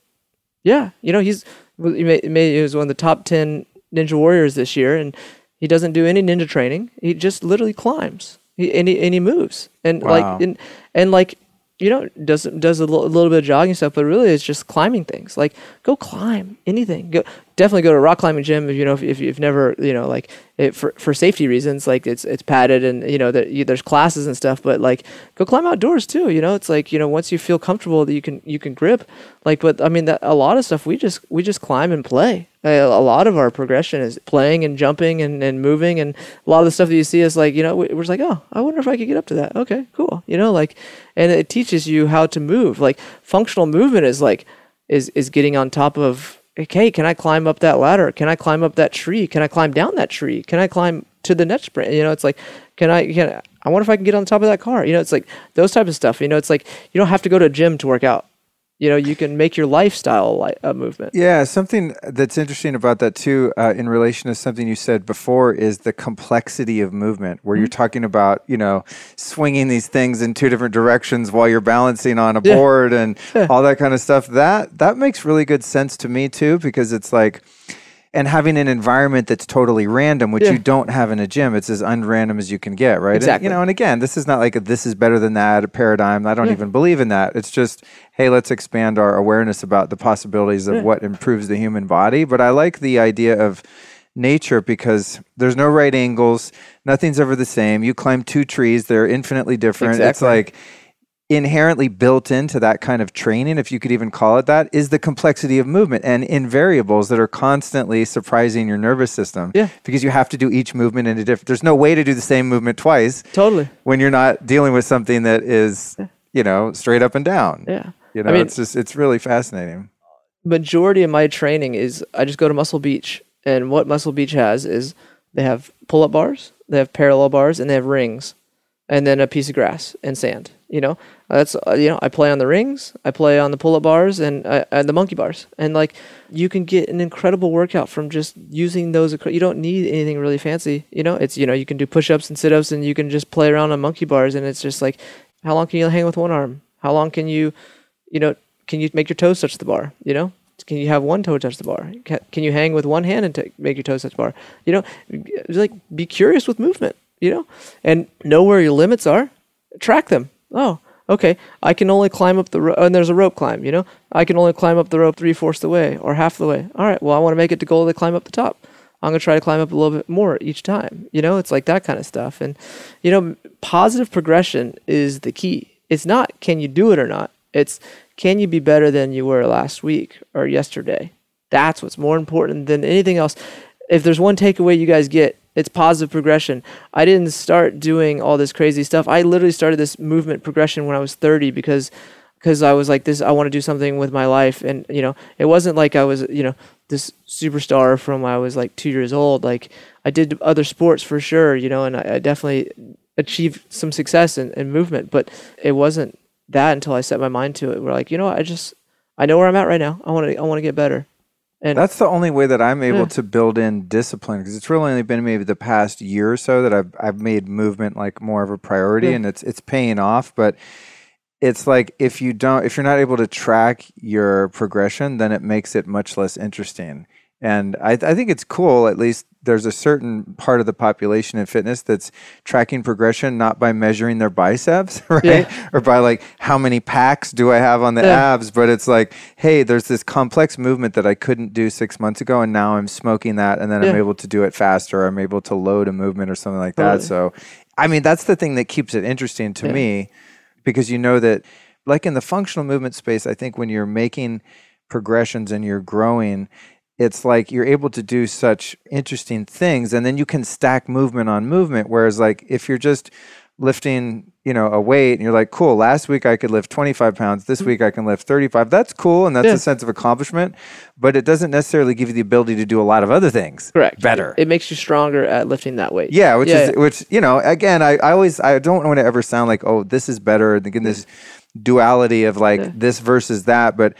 Yeah. You know, he's, he, may, he was one of the top ten Ninja Warriors this year, and he doesn't do any ninja training. He just literally climbs, he, and, he, and he moves. And wow. like, and, and like, you know, does does a, l- a little bit of jogging stuff, but really it's just climbing things. Like, go climb anything. Go definitely go to a rock climbing gym if you know if, if you've never, you know, like it, for for safety reasons. Like it's it's padded, and you know that you, there's classes and stuff. But like, go climb outdoors too. You know, it's like, you know, once you feel comfortable that you can you can grip. Like, but I mean, that, a lot of stuff we just we just climb and play. Like, a lot of our progression is playing and jumping and, and moving, and a lot of the stuff that you see is like, you know, we're just like, oh, I wonder if I could get up to that. Okay, cool. You know, like. And it teaches you how to move. Like, functional movement is like, is is getting on top of, okay, can I climb up that ladder? Can I climb up that tree? Can I climb down that tree? Can I climb to the next branch? You know, it's like, can I, can I, I wonder if I can get on top of that car. You know, it's like those type of stuff. You know, it's like, you don't have to go to a gym to work out. You know, you can make your lifestyle li- a movement. Yeah, something that's interesting about that too, uh, in relation to something you said before, is the complexity of movement, where mm-hmm. you're talking about, you know, swinging these things in two different directions while you're balancing on a yeah. board and yeah. all that kind of stuff. That that makes really good sense to me too, because it's like, and having an environment that's totally random, which yeah. you don't have in a gym, it's as unrandom as you can get, right? Exactly. And, you know, and again, this is not like a, this is better than that, a paradigm. I don't yeah. even believe in that. It's just, hey, let's expand our awareness about the possibilities of yeah. what improves the human body. But I like the idea of nature, because there's no right angles. Nothing's ever the same. You climb two trees, they're infinitely different. Exactly. It's like inherently built into that kind of training, if you could even call it that, is the complexity of movement and invariables that are constantly surprising your nervous system. Yeah. Because you have to do each movement in a different... There's no way to do the same movement twice. Totally. When you're not dealing with something that is, yeah. you know, straight up and down. Yeah. You know, I mean, it's just, it's really fascinating. Majority of my training is, I just go to Muscle Beach, and what Muscle Beach has is they have pull-up bars, they have parallel bars, and they have rings, and then a piece of grass and sand. You know, that's, you know, I play on the rings, I play on the pull-up bars, and, uh, and the monkey bars. And like, you can get an incredible workout from just using those. You don't need anything really fancy. You know, it's, you know, you can do push-ups and sit-ups, and you can just play around on monkey bars. And it's just like, how long can you hang with one arm? How long can you, you know, can you make your toes touch the bar? You know, can you have one toe touch the bar? Can you hang with one hand and t- make your toes touch the bar? You know, like, be curious with movement, you know, and know where your limits are. Track them. Oh, okay. I can only climb up the rope, and there's a rope climb, you know? I can only climb up the rope three-fourths the way or half the way. All right, well, I want to make it to goal to climb up the top. I'm going to try to climb up a little bit more each time. You know, it's like that kind of stuff. And, you know, positive progression is the key. It's not can you do it or not. It's can you be better than you were last week or yesterday? That's what's more important than anything else. If there's one takeaway you guys get, it's positive progression. I didn't start doing all this crazy stuff. I literally started this movement progression when I was thirty because because I was like, this, I want to do something with my life. And, you know, it wasn't like I was, you know, this superstar from I was like two years old. Like I did other sports for sure, you know, and I, I definitely achieved some success in, in movement, but it wasn't that until I set my mind to it. We're like, you know what? I just, I know where I'm at right now. I want to, I want to get better. And that's the only way that I'm able yeah. to build in discipline, because it's really only been maybe the past year or so that I've, I've made movement like more of a priority, yeah. and it's, it's paying off, but it's like, if you don't, if you're not able to track your progression, then it makes it much less interesting. And I, I think it's cool, at least there's a certain part of the population in fitness that's tracking progression, not by measuring their biceps, right? Yeah. Or by like, how many packs do I have on the yeah. abs? But it's like, hey, there's this complex movement that I couldn't do six months ago, and now I'm smoking that, and then yeah. I'm able to do it faster. Or I'm able to load a movement or something like that. Right. So, I mean, that's the thing that keeps it interesting to yeah. me. Because you know that, like in the functional movement space, I think when you're making progressions and you're growing, it's like you're able to do such interesting things, and then you can stack movement on movement. Whereas like if you're just lifting, you know, a weight and you're like, cool, last week I could lift twenty-five pounds, this week I can lift thirty-five. That's cool, and that's yeah. a sense of accomplishment, but it doesn't necessarily give you the ability to do a lot of other things. Correct. Better. It, it makes you stronger at lifting that weight. Yeah, which yeah, is yeah. which, you know, again, I, I always I don't want to ever sound like, oh, this is better, again, this duality of like yeah. this versus that, but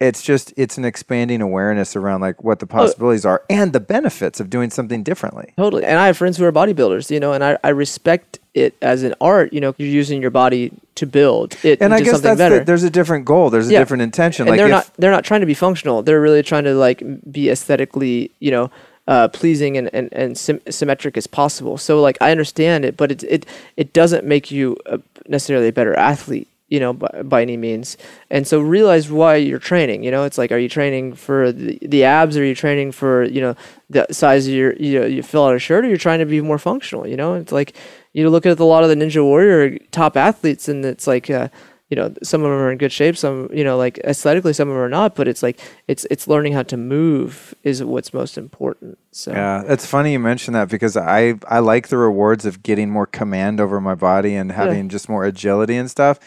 it's just, it's an expanding awareness around like what the possibilities oh. are and the benefits of doing something differently. Totally. And I have friends who are bodybuilders, you know, and I, I respect it as an art, you know, you're using your body to build it and into I guess something that's better. The, there's a different goal. There's a yeah. different intention. And like they're, if, not, they're not trying to be functional. They're really trying to like be aesthetically, you know, uh, pleasing and, and, and sym symmetric as possible. So like, I understand it, but it, it, it doesn't make you a, necessarily a better athlete, you know, by, by any means. And so realize why you're training, you know, it's like, are you training for the, the abs? Are you training for, you know, the size of your, you know, you fill out a shirt, or you're trying to be more functional, you know, it's like, you look at a lot of the Ninja Warrior top athletes and it's like, uh, you know, some of them are in good shape, some, you know, like aesthetically, some of them are not, but it's like, it's, it's learning how to move is what's most important. So yeah, it's funny you mentioned that, because I, I like the rewards of getting more command over my body and having yeah. just more agility and stuff.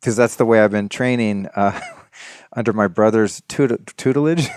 Because that's the way I've been training uh, under my brother's tut tutelage.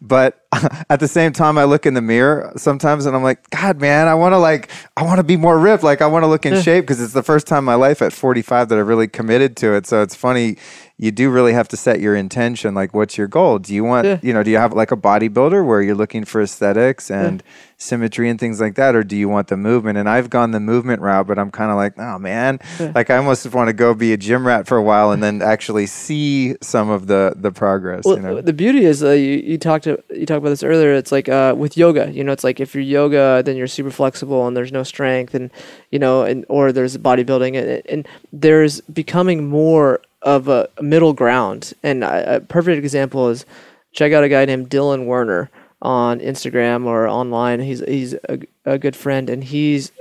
But at the same time, I look in the mirror sometimes and I'm like, God, man, I want to like, I want to be more ripped. Like I want to look in shape, because it's the first time in my life at forty-five that I really committed to it. So it's funny. You do really have to set your intention. Like, what's your goal? Do you want, yeah. you know, do you have like a bodybuilder where you're looking for aesthetics and yeah. symmetry and things like that? Or do you want the movement? And I've gone the movement route, but I'm kind of like, oh man, yeah. like I almost want to go be a gym rat for a while and then actually see some of the, the progress. Well, you know? The beauty is uh, you, you talked to, you talked about this earlier. It's like uh, with yoga, you know, it's like if you're yoga, then you're super flexible and there's no strength and, you know, and, or there's bodybuilding and, and there's becoming more of a middle ground. And a perfect example is, check out a guy named Dylan Werner on Instagram or online. He's he's a, a good friend, and he's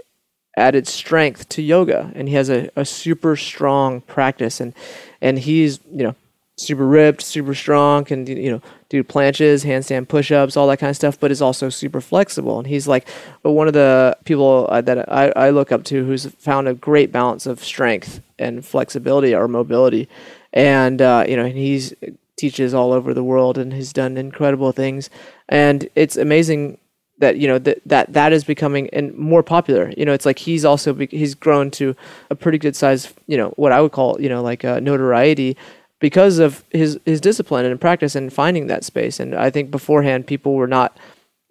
added strength to yoga, and he has a, a super strong practice, and and he's, you know, super ripped, super strong, can, you know, do planches, handstand push-ups, all that kind of stuff, but is also super flexible. And he's like, but one of the people that I, I look up to who's found a great balance of strength and flexibility or mobility. And, uh, you know, he's teaches all over the world and has done incredible things. And it's amazing that, you know, that, that, that is becoming and more popular, you know, it's like, he's also, be, he's grown to a pretty good size, you know, what I would call, you know, like a notoriety, because of his, his discipline and practice and finding that space. And I think beforehand, people were not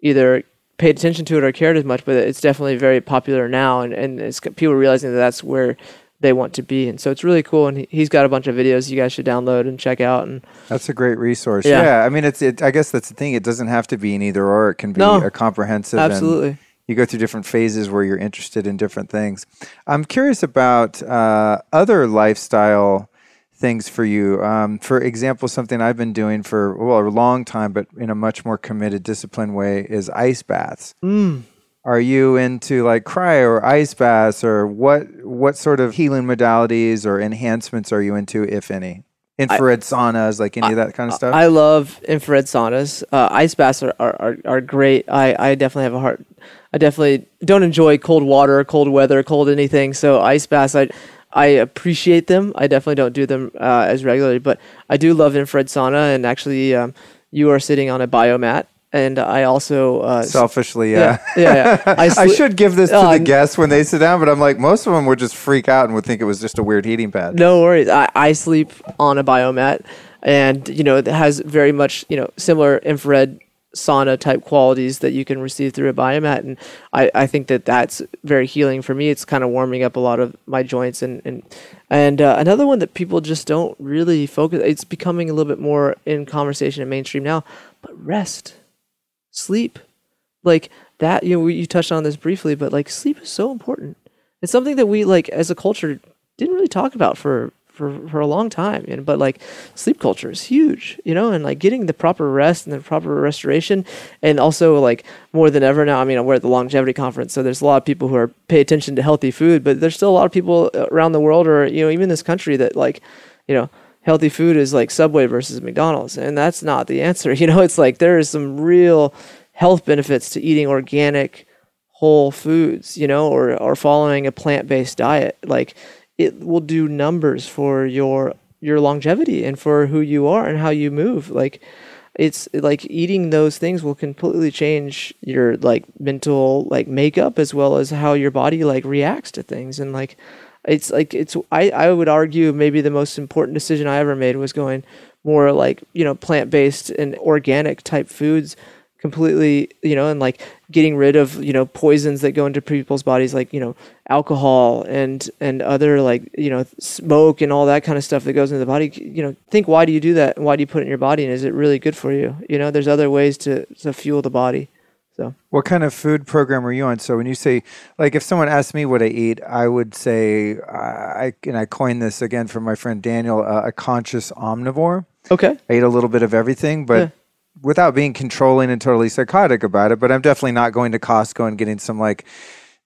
either paid attention to it or cared as much, but it's definitely very popular now. And, and it's people realizing that that's where they want to be. And so it's really cool. And he, he's got a bunch of videos you guys should download and check out. And that's a great resource. Yeah. yeah I mean, it's, it, I guess that's the thing. It doesn't have to be an either or. It can be no, a comprehensive. Absolutely. And you go through different phases where you're interested in different things. I'm curious about uh, other lifestyle things for you. Um, for example, something I've been doing for well, a long time, but in a much more committed, disciplined way, is ice baths. Mm. Are you into like cryo or ice baths, or what, what sort of healing modalities or enhancements are you into, if any? Infrared I, saunas, like any I, of that kind of stuff? I love infrared saunas. Uh, ice baths are, are, are great. I, I definitely have a heart. I definitely don't enjoy cold water, cold weather, cold anything. So ice baths, I... I appreciate them. I definitely don't do them uh, as regularly, but I do love infrared sauna. And actually, um, you are sitting on a biomat. And I also... Uh, Selfishly, yeah. Yeah, yeah, yeah. I, sl- I should give this to uh, the guests when they sit down, but I'm like, most of them would just freak out and would think it was just a weird heating pad. No worries. I, I sleep on a biomat, and, you know, it has very much, you know, similar infrared sauna type qualities that you can receive through a biomat. And I, I think that that's very healing for me. It's kind of warming up a lot of my joints. And, and, and uh, another one that people just don't really focus... It's becoming a little bit more in conversation and mainstream now, but rest... Sleep, like that, you know, we, you touched on this briefly, but like sleep is so important. It's something that we like as a culture didn't really talk about for, for, for a long time. And, but like sleep culture is huge, you know, and like getting the proper rest and the proper restoration. And also like more than ever now, I mean, we're at the longevity conference, so there's a lot of people who are pay attention to healthy food, but there's still a lot of people around the world or, you know, even this country that like, you know, healthy food is like Subway versus McDonald's, and that's not the answer. You know, it's like there is some real health benefits to eating organic, whole foods, you know, or or following a plant-based diet. Like it will do numbers for your your longevity and for who you are and how you move. Like it's like eating those things will completely change your like mental like makeup as well as how your body like reacts to things. And like It's like, it's, I, I would argue maybe the most important decision I ever made was going more like, you know, plant-based and organic type foods completely, you know, and like getting rid of, you know, poisons that go into people's bodies, like, you know, alcohol and, and other like, you know, smoke and all that kind of stuff that goes into the body. You know, think, why do you do that? Why do you put it in your body? And is it really good for you? You know, there's other ways to, to fuel the body. So. What kind of food program are you on? So when you say, like, if someone asked me what I eat, I would say, uh, I and I coined this again from my friend Daniel, uh, a conscious omnivore. Okay. I eat a little bit of everything, but yeah. Without being controlling and totally psychotic about it. But I'm definitely not going to Costco and getting some like,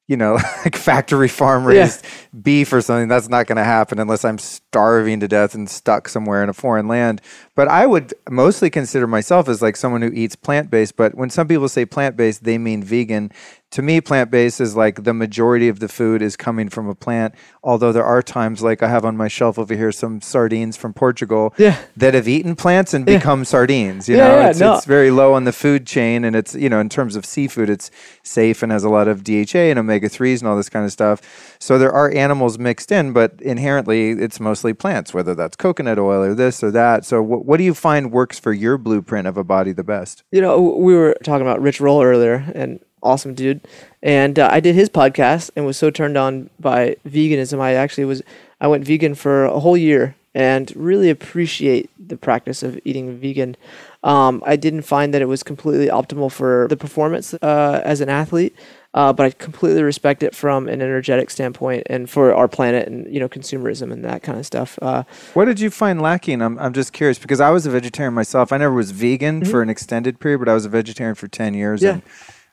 you know, like factory farm raised yeah. beef or something. That's not going to happen unless I'm starving to death and stuck somewhere in a foreign land. But I would mostly consider myself as like someone who eats plant-based, but when some people say plant-based, they mean vegan. To me, plant-based is like the majority of the food is coming from a plant, although there are times, like I have on my shelf over here, some sardines from Portugal yeah. that have eaten plants and yeah. become sardines. You yeah, know, yeah, it's, no. it's very low on the food chain, and it's, you know, in terms of seafood, it's safe and has a lot of D H A and omega threes and all this kind of stuff. So there are animals mixed in, but inherently, it's mostly plants, whether that's coconut oil or this or that. So what What do you find works for your blueprint of a body the best? You know, we were talking about Rich Roll earlier, an awesome dude. And uh, I did his podcast and was so turned on by veganism. I actually was, I went vegan for a whole year and really appreciate the practice of eating vegan. Um, I didn't find that it was completely optimal for the performance uh, as an athlete, uh, but I completely respect it from an energetic standpoint and for our planet and, you know, consumerism and that kind of stuff. Uh, what did you find lacking? I'm I'm just curious because I was a vegetarian myself. I never was vegan mm-hmm. for an extended period, but I was a vegetarian for ten years. Yeah. And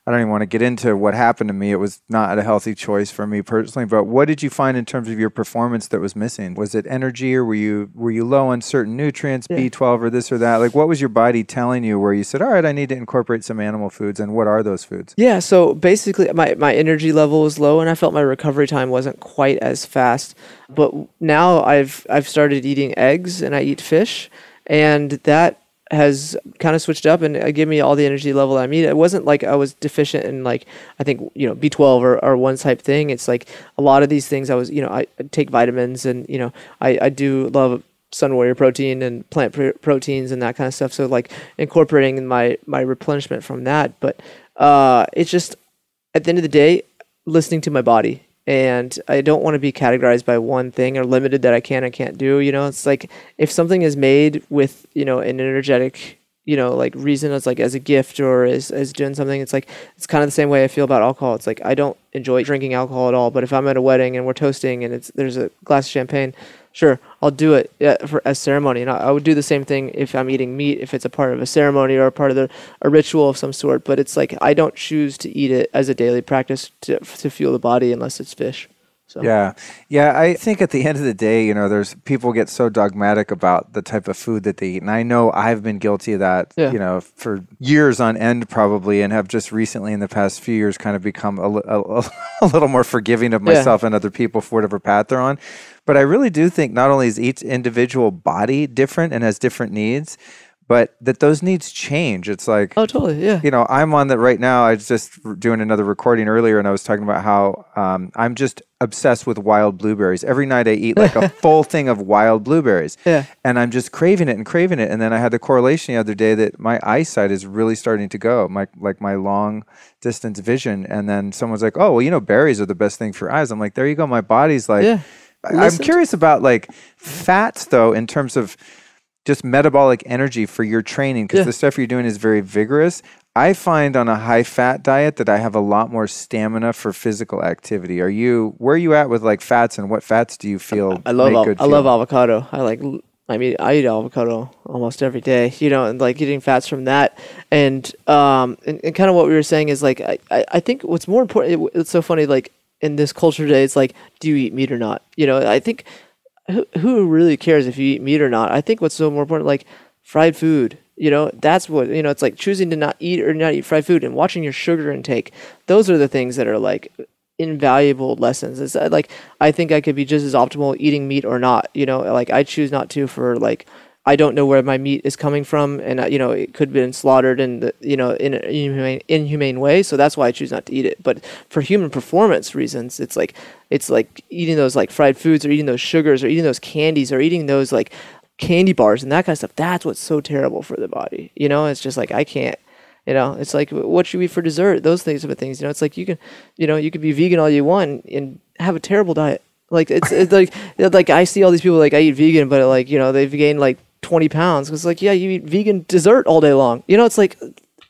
I don't even want to get into what happened to me. It was not a healthy choice for me personally. But what did you find in terms of your performance that was missing? Was it energy, or were you were you low on certain nutrients, yeah. B twelve or this or that? Like, what was your body telling you where you said, all right, I need to incorporate some animal foods, and what are those foods? Yeah, so basically my, my energy level was low, and I felt my recovery time wasn't quite as fast. But now I've I've started eating eggs, and I eat fish, and that has kind of switched up and give me all the energy level that I need. It wasn't like I was deficient in like, I think, you know, B twelve or, or one type thing. It's like a lot of these things I was, you know, I take vitamins and, you know, I, I do love Sun Warrior protein and plant pr- proteins and that kind of stuff. So like incorporating my, my replenishment from that. But uh, it's just at the end of the day, listening to my body. And I don't want to be categorized by one thing or limited that I can and can't do. You know, it's like if something is made with, you know, an energetic, you know, like reason, it's like as a gift or as, as doing something, it's like, it's kind of the same way I feel about alcohol. It's like, I don't enjoy drinking alcohol at all, but if I'm at a wedding and we're toasting and it's, there's a glass of champagne, sure, I'll do it yeah, for a ceremony. And I, I would do the same thing if I'm eating meat, if it's a part of a ceremony or a part of the, a ritual of some sort. But it's like I don't choose to eat it as a daily practice to, to fuel the body unless it's fish. So. Yeah. Yeah. I think at the end of the day, you know, there's people get so dogmatic about the type of food that they eat. And I know I've been guilty of that, yeah. you know, for years on end probably, and have just recently in the past few years kind of become a, a, a little more forgiving of myself yeah. and other people for whatever path they're on. But I really do think not only is each individual body different and has different needs, but that those needs change. It's like, oh, totally, yeah. You know, I'm on that right now. I was just doing another recording earlier, and I was talking about how um, I'm just obsessed with wild blueberries. Every night I eat like a full thing of wild blueberries, yeah. and I'm just craving it and craving it. And then I had the correlation the other day that my eyesight is really starting to go, my like my long distance vision. And then someone's like, oh, well, you know, berries are the best thing for your eyes. I'm like, there you go. My body's like, yeah. I'm curious about like fats though, in terms of just metabolic energy for your training, because yeah. the stuff you're doing is very vigorous. I find on a high-fat diet that I have a lot more stamina for physical activity. Are you where are you at with like fats, and what fats do you feel? I, I love good I feel? love avocado. I like. I mean, I eat avocado almost every day. You know, and like getting fats from that, and um, and, and kind of what we were saying is like I, I, I think what's more important. It, it's so funny, like in this culture today, it's like, do you eat meat or not? You know, I think. Who, who really cares if you eat meat or not? I think what's so more important, like fried food, you know, that's what, you know, it's like choosing to not eat or not eat fried food and watching your sugar intake. Those are the things that are like invaluable lessons. It's like, I think I could be just as optimal eating meat or not, you know, like I choose not to for like, I don't know where my meat is coming from, and you know it could have been slaughtered in the, you know in an inhumane, inhumane way. So that's why I choose not to eat it. But for human performance reasons, it's like it's like eating those like fried foods, or eating those sugars, or eating those candies, or eating those like candy bars and that kind of stuff. That's what's so terrible for the body. You know, it's just like I can't. You know, it's like what should we eat for dessert? Those things of things. You know, it's like you can, you know, you could be vegan all you want and have a terrible diet. Like it's, it's like like I see all these people like I eat vegan, but like you know they've gained like twenty pounds because like yeah you eat vegan dessert all day long. You know, it's like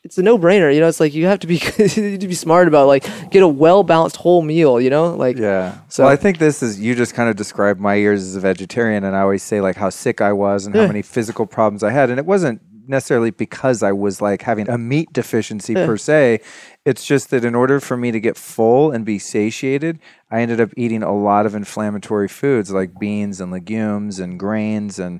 it's a no-brainer. You know, it's like you have to be you need to be smart about like get a well-balanced whole meal, you know, like yeah. So well, I think this is you just kind of described my years as a vegetarian, and I always say like how sick I was and yeah. how many physical problems I had, and it wasn't necessarily because I was like having a meat deficiency yeah. per se. It's just that in order for me to get full and be satiated, I ended up eating a lot of inflammatory foods like beans and legumes and grains and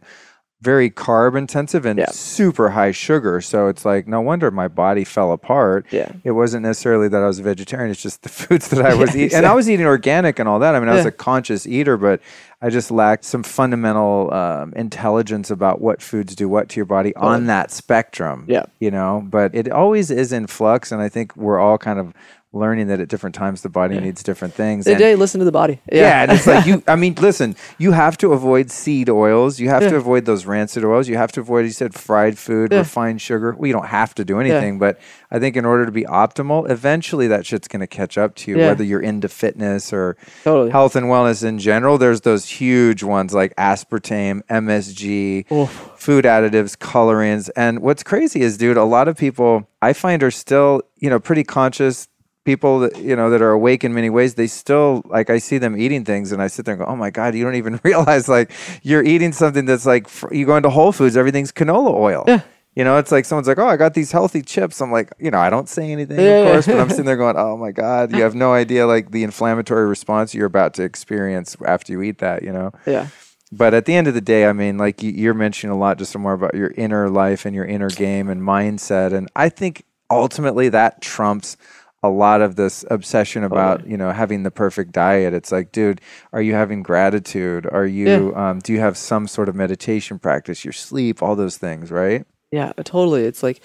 very carb intensive and yeah. super high sugar. So it's like, no wonder my body fell apart. Yeah. It wasn't necessarily that I was a vegetarian. It's just the foods that I was yeah, eating. Exactly. And I was eating organic and all that. I mean, I yeah. was a conscious eater, but I just lacked some fundamental um, intelligence about what foods do what to your body totally. On that spectrum. Yeah. You know, but it always is in flux. And I think we're all kind of learning that at different times the body yeah. needs different things. They, and, they listen to the body. Yeah. yeah and it's like, you, I mean, listen, you have to avoid seed oils. You have yeah. to avoid those rancid oils. You have to avoid, you said, fried food, yeah. refined sugar. Well, you don't have to do anything, yeah. but I think in order to be optimal, eventually that shit's going to catch up to you, yeah. whether you're into fitness or totally. Health and wellness in general. There's those huge ones like aspartame, M S G, oof. Food additives, colorings. And what's crazy is, dude, a lot of people I find are still, you know, pretty conscious people that, you know, that are awake in many ways. They still, like, I see them eating things and I sit there and go, oh my God, you don't even realize, like, you're eating something that's like, you go into Whole Foods, everything's canola oil. Yeah. You know, it's like someone's like, oh, I got these healthy chips. I'm like, you know, I don't say anything, yeah. of course, but I'm sitting there going, oh my God, you have no idea, like, the inflammatory response you're about to experience after you eat that, you know? Yeah. But at the end of the day, I mean, like, you're mentioning a lot just more about your inner life and your inner game and mindset. And I think ultimately that trumps a lot of this obsession about, you know, having the perfect diet. It's like, dude, are you having gratitude? Are you, yeah. um, do you have some sort of meditation practice, your sleep, all those things, right? Yeah, totally. It's like,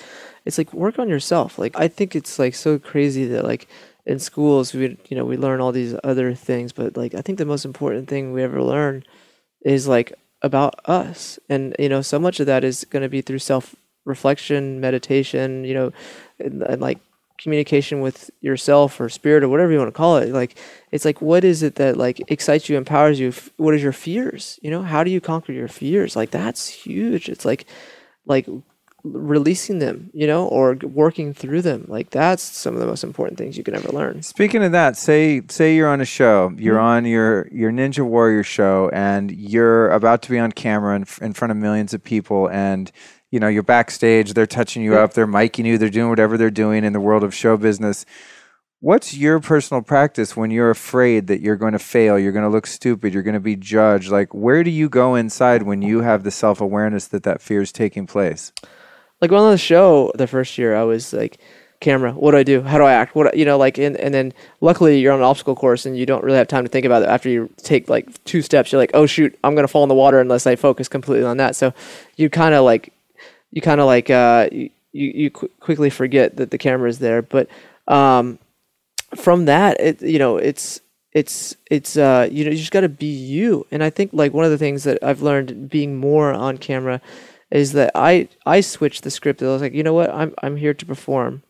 it's like work on yourself. Like, I think it's like so crazy that like in schools, we, you know, we learn all these other things, but like, I think the most important thing we ever learn is like about us. And, you know, so much of that is going to be through self reflection, meditation, you know, and, and like, communication with yourself or spirit or whatever you want to call it. Like, it's like, what is it that like excites you, empowers you? What is your fears? You know, how do you conquer your fears? Like, that's huge. It's like, like releasing them, you know, or working through them. Like, that's some of the most important things you can ever learn. Speaking of that, say, say you're on a show, you're mm-hmm. on your, your Ninja Warrior show, and you're about to be on camera in, in front of millions of people, and you know, you're backstage, they're touching you yeah. up, they're miking you, they're doing whatever they're doing in the world of show business. What's your personal practice when you're afraid that you're going to fail, you're going to look stupid, you're going to be judged? Like, where do you go inside when you have the self-awareness that that fear is taking place? Like, when on the show the first year, I was like, camera, what do I do? How do I act? What, you know, like, and, and then luckily you're on an obstacle course and you don't really have time to think about it. After you take like two steps, you're like, oh shoot, I'm going to fall in the water unless I focus completely on that. So you kind of like, you kind of like, uh, you, you qu- quickly forget that the camera is there. But, um, from that, it, you know, it's, it's, it's, uh, you know, you just got to be you. And I think like one of the things that I've learned being more on camera is that I, I switched the script. I was like, you know what? I'm, I'm here to perform.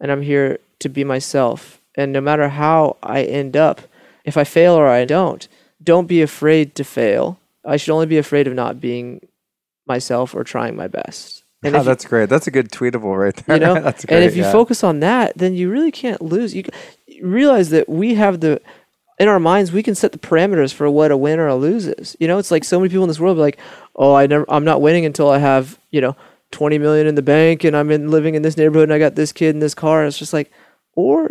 And I'm here to be myself. And no matter how I end up, if I fail or I don't, don't be afraid to fail. I should only be afraid of not being myself or trying my best. And oh, that's you, great. That's a good tweetable right there. You know? That's great, and if you yeah. focus on that, then you really can't lose. You realize that we have the, in our minds, we can set the parameters for what a win or a lose is. You know, it's like so many people in this world are like, oh, I never, I'm not winning until I have, you know, twenty million in the bank and I'm in living in this neighborhood and I got this kid and this car. And it's just like, or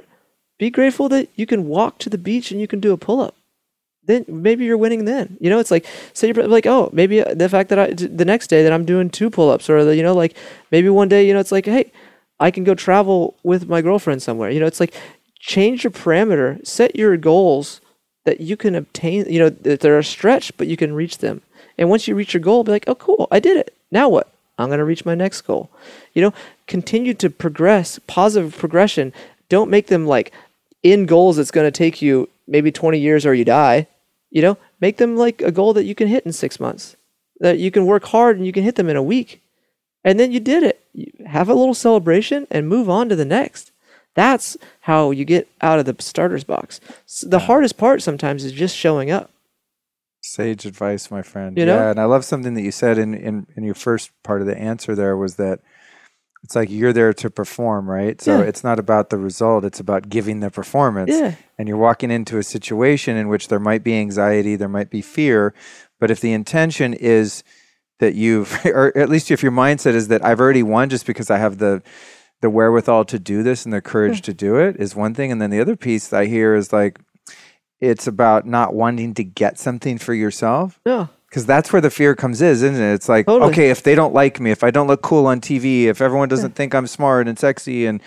be grateful that you can walk to the beach and you can do a pull up. Then maybe you're winning then, you know, it's like, say you're like, oh, maybe the fact that I, the next day that I'm doing two pull ups or the, you know, like maybe one day, you know, it's like, hey, I can go travel with my girlfriend somewhere. You know, it's like change your parameter, set your goals that you can obtain, you know, that they're a stretch, but you can reach them. And once you reach your goal, be like, oh, cool, I did it. Now what? I'm going to reach my next goal. You know, continue to progress, positive progression. Don't make them like end goals that's going to take you maybe twenty years or you die. You know, make them like a goal that you can hit in six months, that you can work hard and you can hit them in a week. And then you did it. You have a little celebration and move on to the next. That's how you get out of the starter's box. So the hardest part sometimes is just showing up. Sage advice, my friend. You know? Yeah, and I love something that you said in, in, in your first part of the answer there was that it's like you're there to perform, right? So yeah. It's not about the result. It's about giving the performance. Yeah. And you're walking into a situation in which there might be anxiety, there might be fear, but if the intention is that you've, or at least if your mindset is that I've already won just because I have the the wherewithal to do this and the courage yeah. to do it is one thing. And then the other piece I hear is like, it's about not wanting to get something for yourself. Yeah. Because that's where the fear comes in, isn't it? It's like, totally. Okay, if they don't like me, if I don't look cool on T V, if everyone doesn't yeah. think I'm smart and sexy and,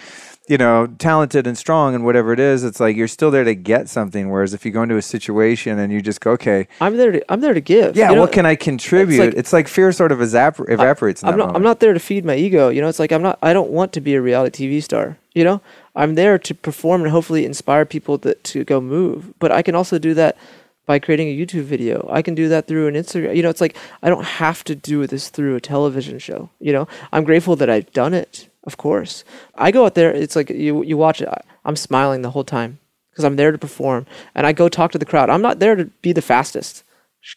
you know, talented and strong and whatever it is, it's like you're still there to get something. Whereas if you go into a situation and you just go, okay. I'm there to, I'm there to give. Yeah, you know, what can I contribute? It's like, it's like fear sort of evapor- evaporates I, I'm in that not, moment. I'm not there to feed my ego. You know, it's like I'm not, I don't want to be a reality T V star, you know? I'm there to perform and hopefully inspire people to, to go move. But I can also do that by creating a YouTube video. I can do that through an Instagram. You know, it's like I don't have to do this through a television show. You know, I'm grateful that I've done it, of course. I go out there. It's like you, you watch it. I, I'm smiling the whole time because I'm there to perform. And I go talk to the crowd. I'm not there to be the fastest.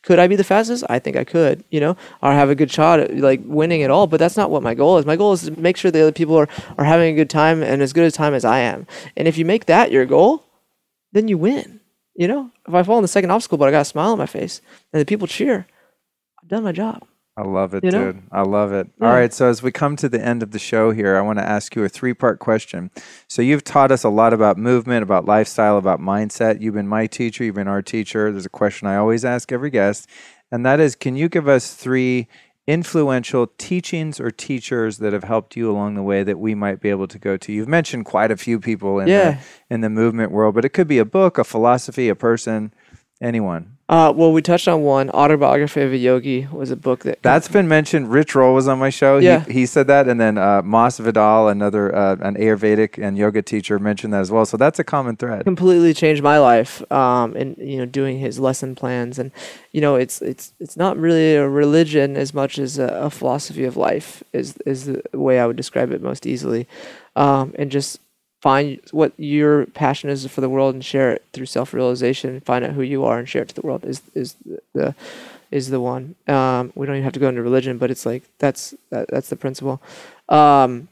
Could I be the fastest? I think I could, you know, or have a good shot at like winning it all. But that's not what my goal is. My goal is to make sure the other people are, are having a good time and as good a time as I am. And if you make that your goal, then you win. You know, if I fall in the second obstacle, but I got a smile on my face and the people cheer, I've done my job. I love it, you know? Dude. I love it. Yeah. All right. So as we come to the end of the show here, I want to ask you a three-part question. So you've taught us a lot about movement, about lifestyle, about mindset. You've been my teacher. You've been our teacher. There's a question I always ask every guest, and that is, can you give us three influential teachings or teachers that have helped you along the way that we might be able to go to? You've mentioned quite a few people in, yeah. the, in the movement world, but it could be a book, a philosophy, a person, anyone. Uh, well, we touched on one. Autobiography of a Yogi was a book that... That's been mentioned. Rich Roll was on my show. Yeah. He, he said that. And then uh, Mas Vidal, another uh, an Ayurvedic and yoga teacher, mentioned that as well. So that's a common thread. Completely changed my life um, in, you know, doing his lesson plans. And, you know, it's it's it's not really a religion as much as a, a philosophy of life is, is the way I would describe it most easily. Um, and just... Find what your passion is for the world and share it through self-realization. Find out who you are and share it to the world is is the is the one. Um, we don't even have to go into religion, but it's like that's that, that's the principle. Um,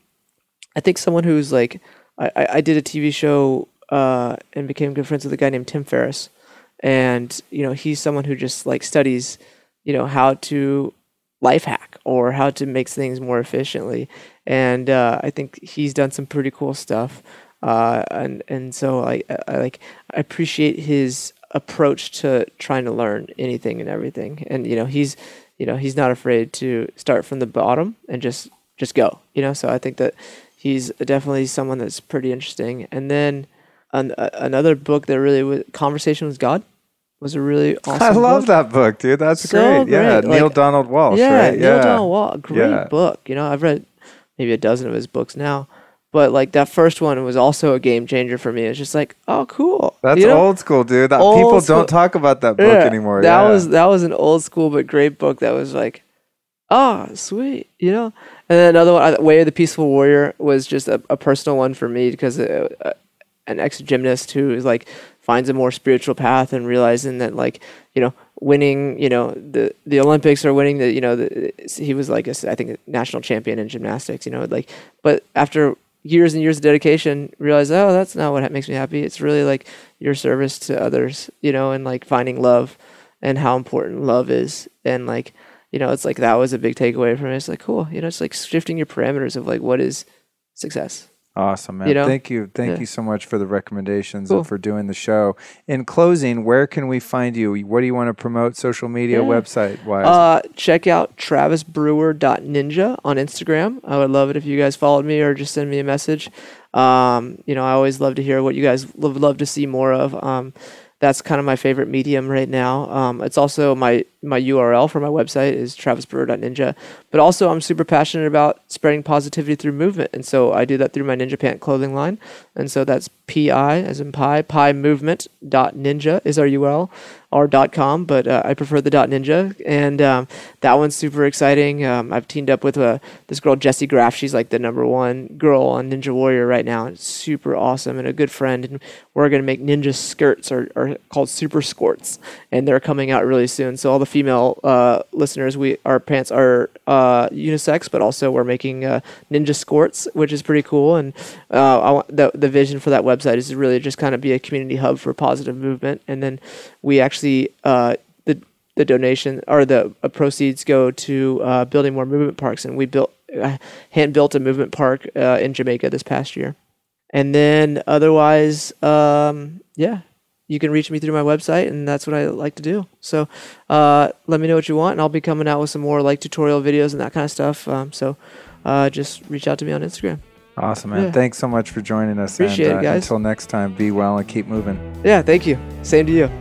I think someone who's like I, I did a T V show uh, and became good friends with a guy named Tim Ferriss, and you know he's someone who just like studies you know how to life hack or how to make things more efficiently. And uh, I think he's done some pretty cool stuff. Uh, and, and so I, I like, I appreciate his approach to trying to learn anything and everything. And, you know, he's, you know, he's not afraid to start from the bottom and just, just go, you know? So I think that he's definitely someone that's pretty interesting. And then an, a, another book that really was Conversation with God was a really awesome I love book. that book, dude. That's so great. Yeah. Great. Neil like, Donald Walsh, yeah, right? Neil yeah. Donald Walsh. Great yeah. book. You know, I've read maybe a dozen of his books now. But like that first one was also a game changer for me. It's just like, oh, cool. That's you know? old school, dude. That old people school. don't talk about that book yeah, anymore. That yeah. was that was an old school but great book. That was like, oh, sweet, you know. And then another one, Way of the Peaceful Warrior, was just a, a personal one for me because it, uh, an ex gymnast who is like finds a more spiritual path and realizing that like you know winning you know the the Olympics or winning the you know the, he was like a, I think a national champion in gymnastics you know like but after years and years of dedication, realize, oh, that's not what makes me happy. It's really like your service to others, you know, and like finding love and how important love is. And like, you know, it's like, that was a big takeaway for me. It's like, cool. You know, it's like shifting your parameters of like, what is success? Awesome, man. You know? Thank you. Thank yeah. you so much for the recommendations cool. and for doing the show. In closing, where can we find you? What do you want to promote? Social media, yeah. website wise? Uh, check out travis brewer dot ninja on Instagram. I would love it if you guys followed me or just send me a message. Um, you know, I always love to hear what you guys would love to see more of. Um, that's kind of my favorite medium right now. Um, it's also my, my U R L for my website is travis brewer dot ninja. But also I'm super passionate about spreading positivity through movement. And so I do that through my Ninja Pant clothing line. And so that's P I as in pie, pie movement dot ninja is our U R L or .com, but uh, I prefer the .ninja. And um, that one's super exciting. Um, I've teamed up with uh, this girl, Jessie Graff. She's like the number one girl on Ninja Warrior right now. It's super awesome and a good friend. And we're going to make ninja skirts or, or called super skorts. And they're coming out really soon. So all the female uh, listeners, we our pants are uh, unisex, but also we're making uh, ninja skorts, which is pretty cool. And uh, I want the, the vision for that website is to really just kind of be a community hub for positive movement. And then we actually The, uh, the the donation or the uh, proceeds go to uh, building more movement parks, and we built uh, hand built a movement park uh, in Jamaica this past year. And then otherwise, um, yeah, you can reach me through my website, and that's what I like to do. So uh, let me know what you want, and I'll be coming out with some more like tutorial videos and that kind of stuff. Um, so uh, just reach out to me on Instagram. Awesome, man. Yeah. Thanks so much for joining us. Appreciate and, uh, it, guys. Until next time, be well and keep moving. Yeah, thank you. Same to you.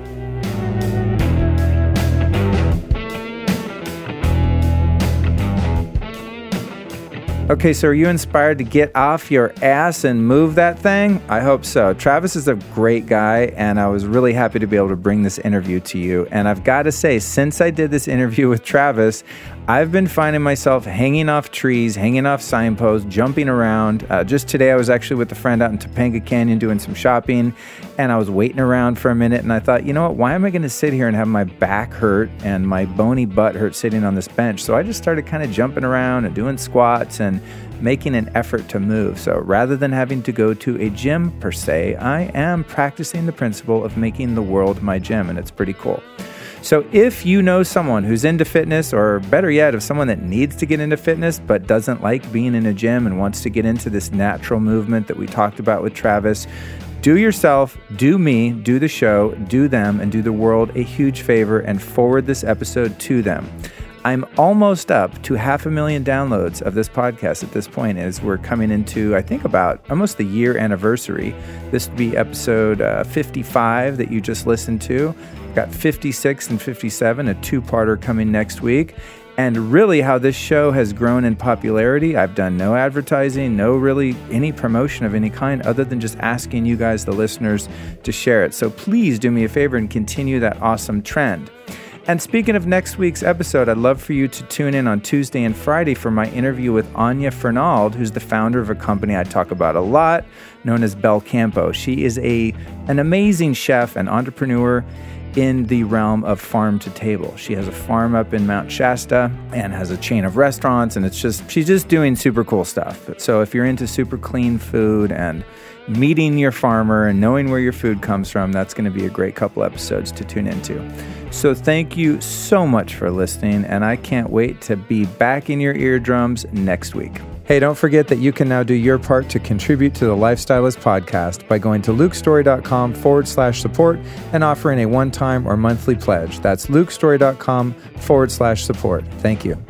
Okay, so are you inspired to get off your ass and move that thing? I hope so. Travis is a great guy, and I was really happy to be able to bring this interview to you. And I've got to say, since I did this interview with Travis, I've been finding myself hanging off trees, hanging off signposts, jumping around. Uh, just today, I was actually with a friend out in Topanga Canyon doing some shopping, and I was waiting around for a minute, and I thought, you know what, why am I going to sit here and have my back hurt and my bony butt hurt sitting on this bench? So I just started kind of jumping around and doing squats and making an effort to move. So rather than having to go to a gym per se, I am practicing the principle of making the world my gym, and it's pretty cool. So if you know someone who's into fitness, or better yet, of someone that needs to get into fitness but doesn't like being in a gym and wants to get into this natural movement that we talked about with Travis, do yourself, do me, do the show, do them, and do the world a huge favor and forward this episode to them. I'm almost up to half a million downloads of this podcast at this point as we're coming into, I think, about almost the year anniversary. This would be episode uh, fifty-five that you just listened to. Got fifty-six and fifty-seven, a two-parter coming next week. And really how this show has grown in popularity, I've done no advertising, no really any promotion of any kind other than just asking you guys, the listeners, to share it. So please do me a favor and continue that awesome trend. And speaking of next week's episode, I'd love for you to tune in on Tuesday and Friday for my interview with Anya Fernald, who's the founder of a company I talk about a lot, known as Bel Campo. She is a an amazing chef and entrepreneur in the realm of farm to table. She has a farm up in Mount Shasta and has a chain of restaurants, and it's just she's just doing super cool stuff. So if you're into super clean food and meeting your farmer and knowing where your food comes from, that's going to be a great couple episodes to tune into. So thank you so much for listening, and I can't wait to be back in your eardrums next week. Hey, don't forget that you can now do your part to contribute to the Lifestylist Podcast by going to lukestory.com forward slash support and offering a one-time or monthly pledge. That's lukestory.com forward slash support. Thank you.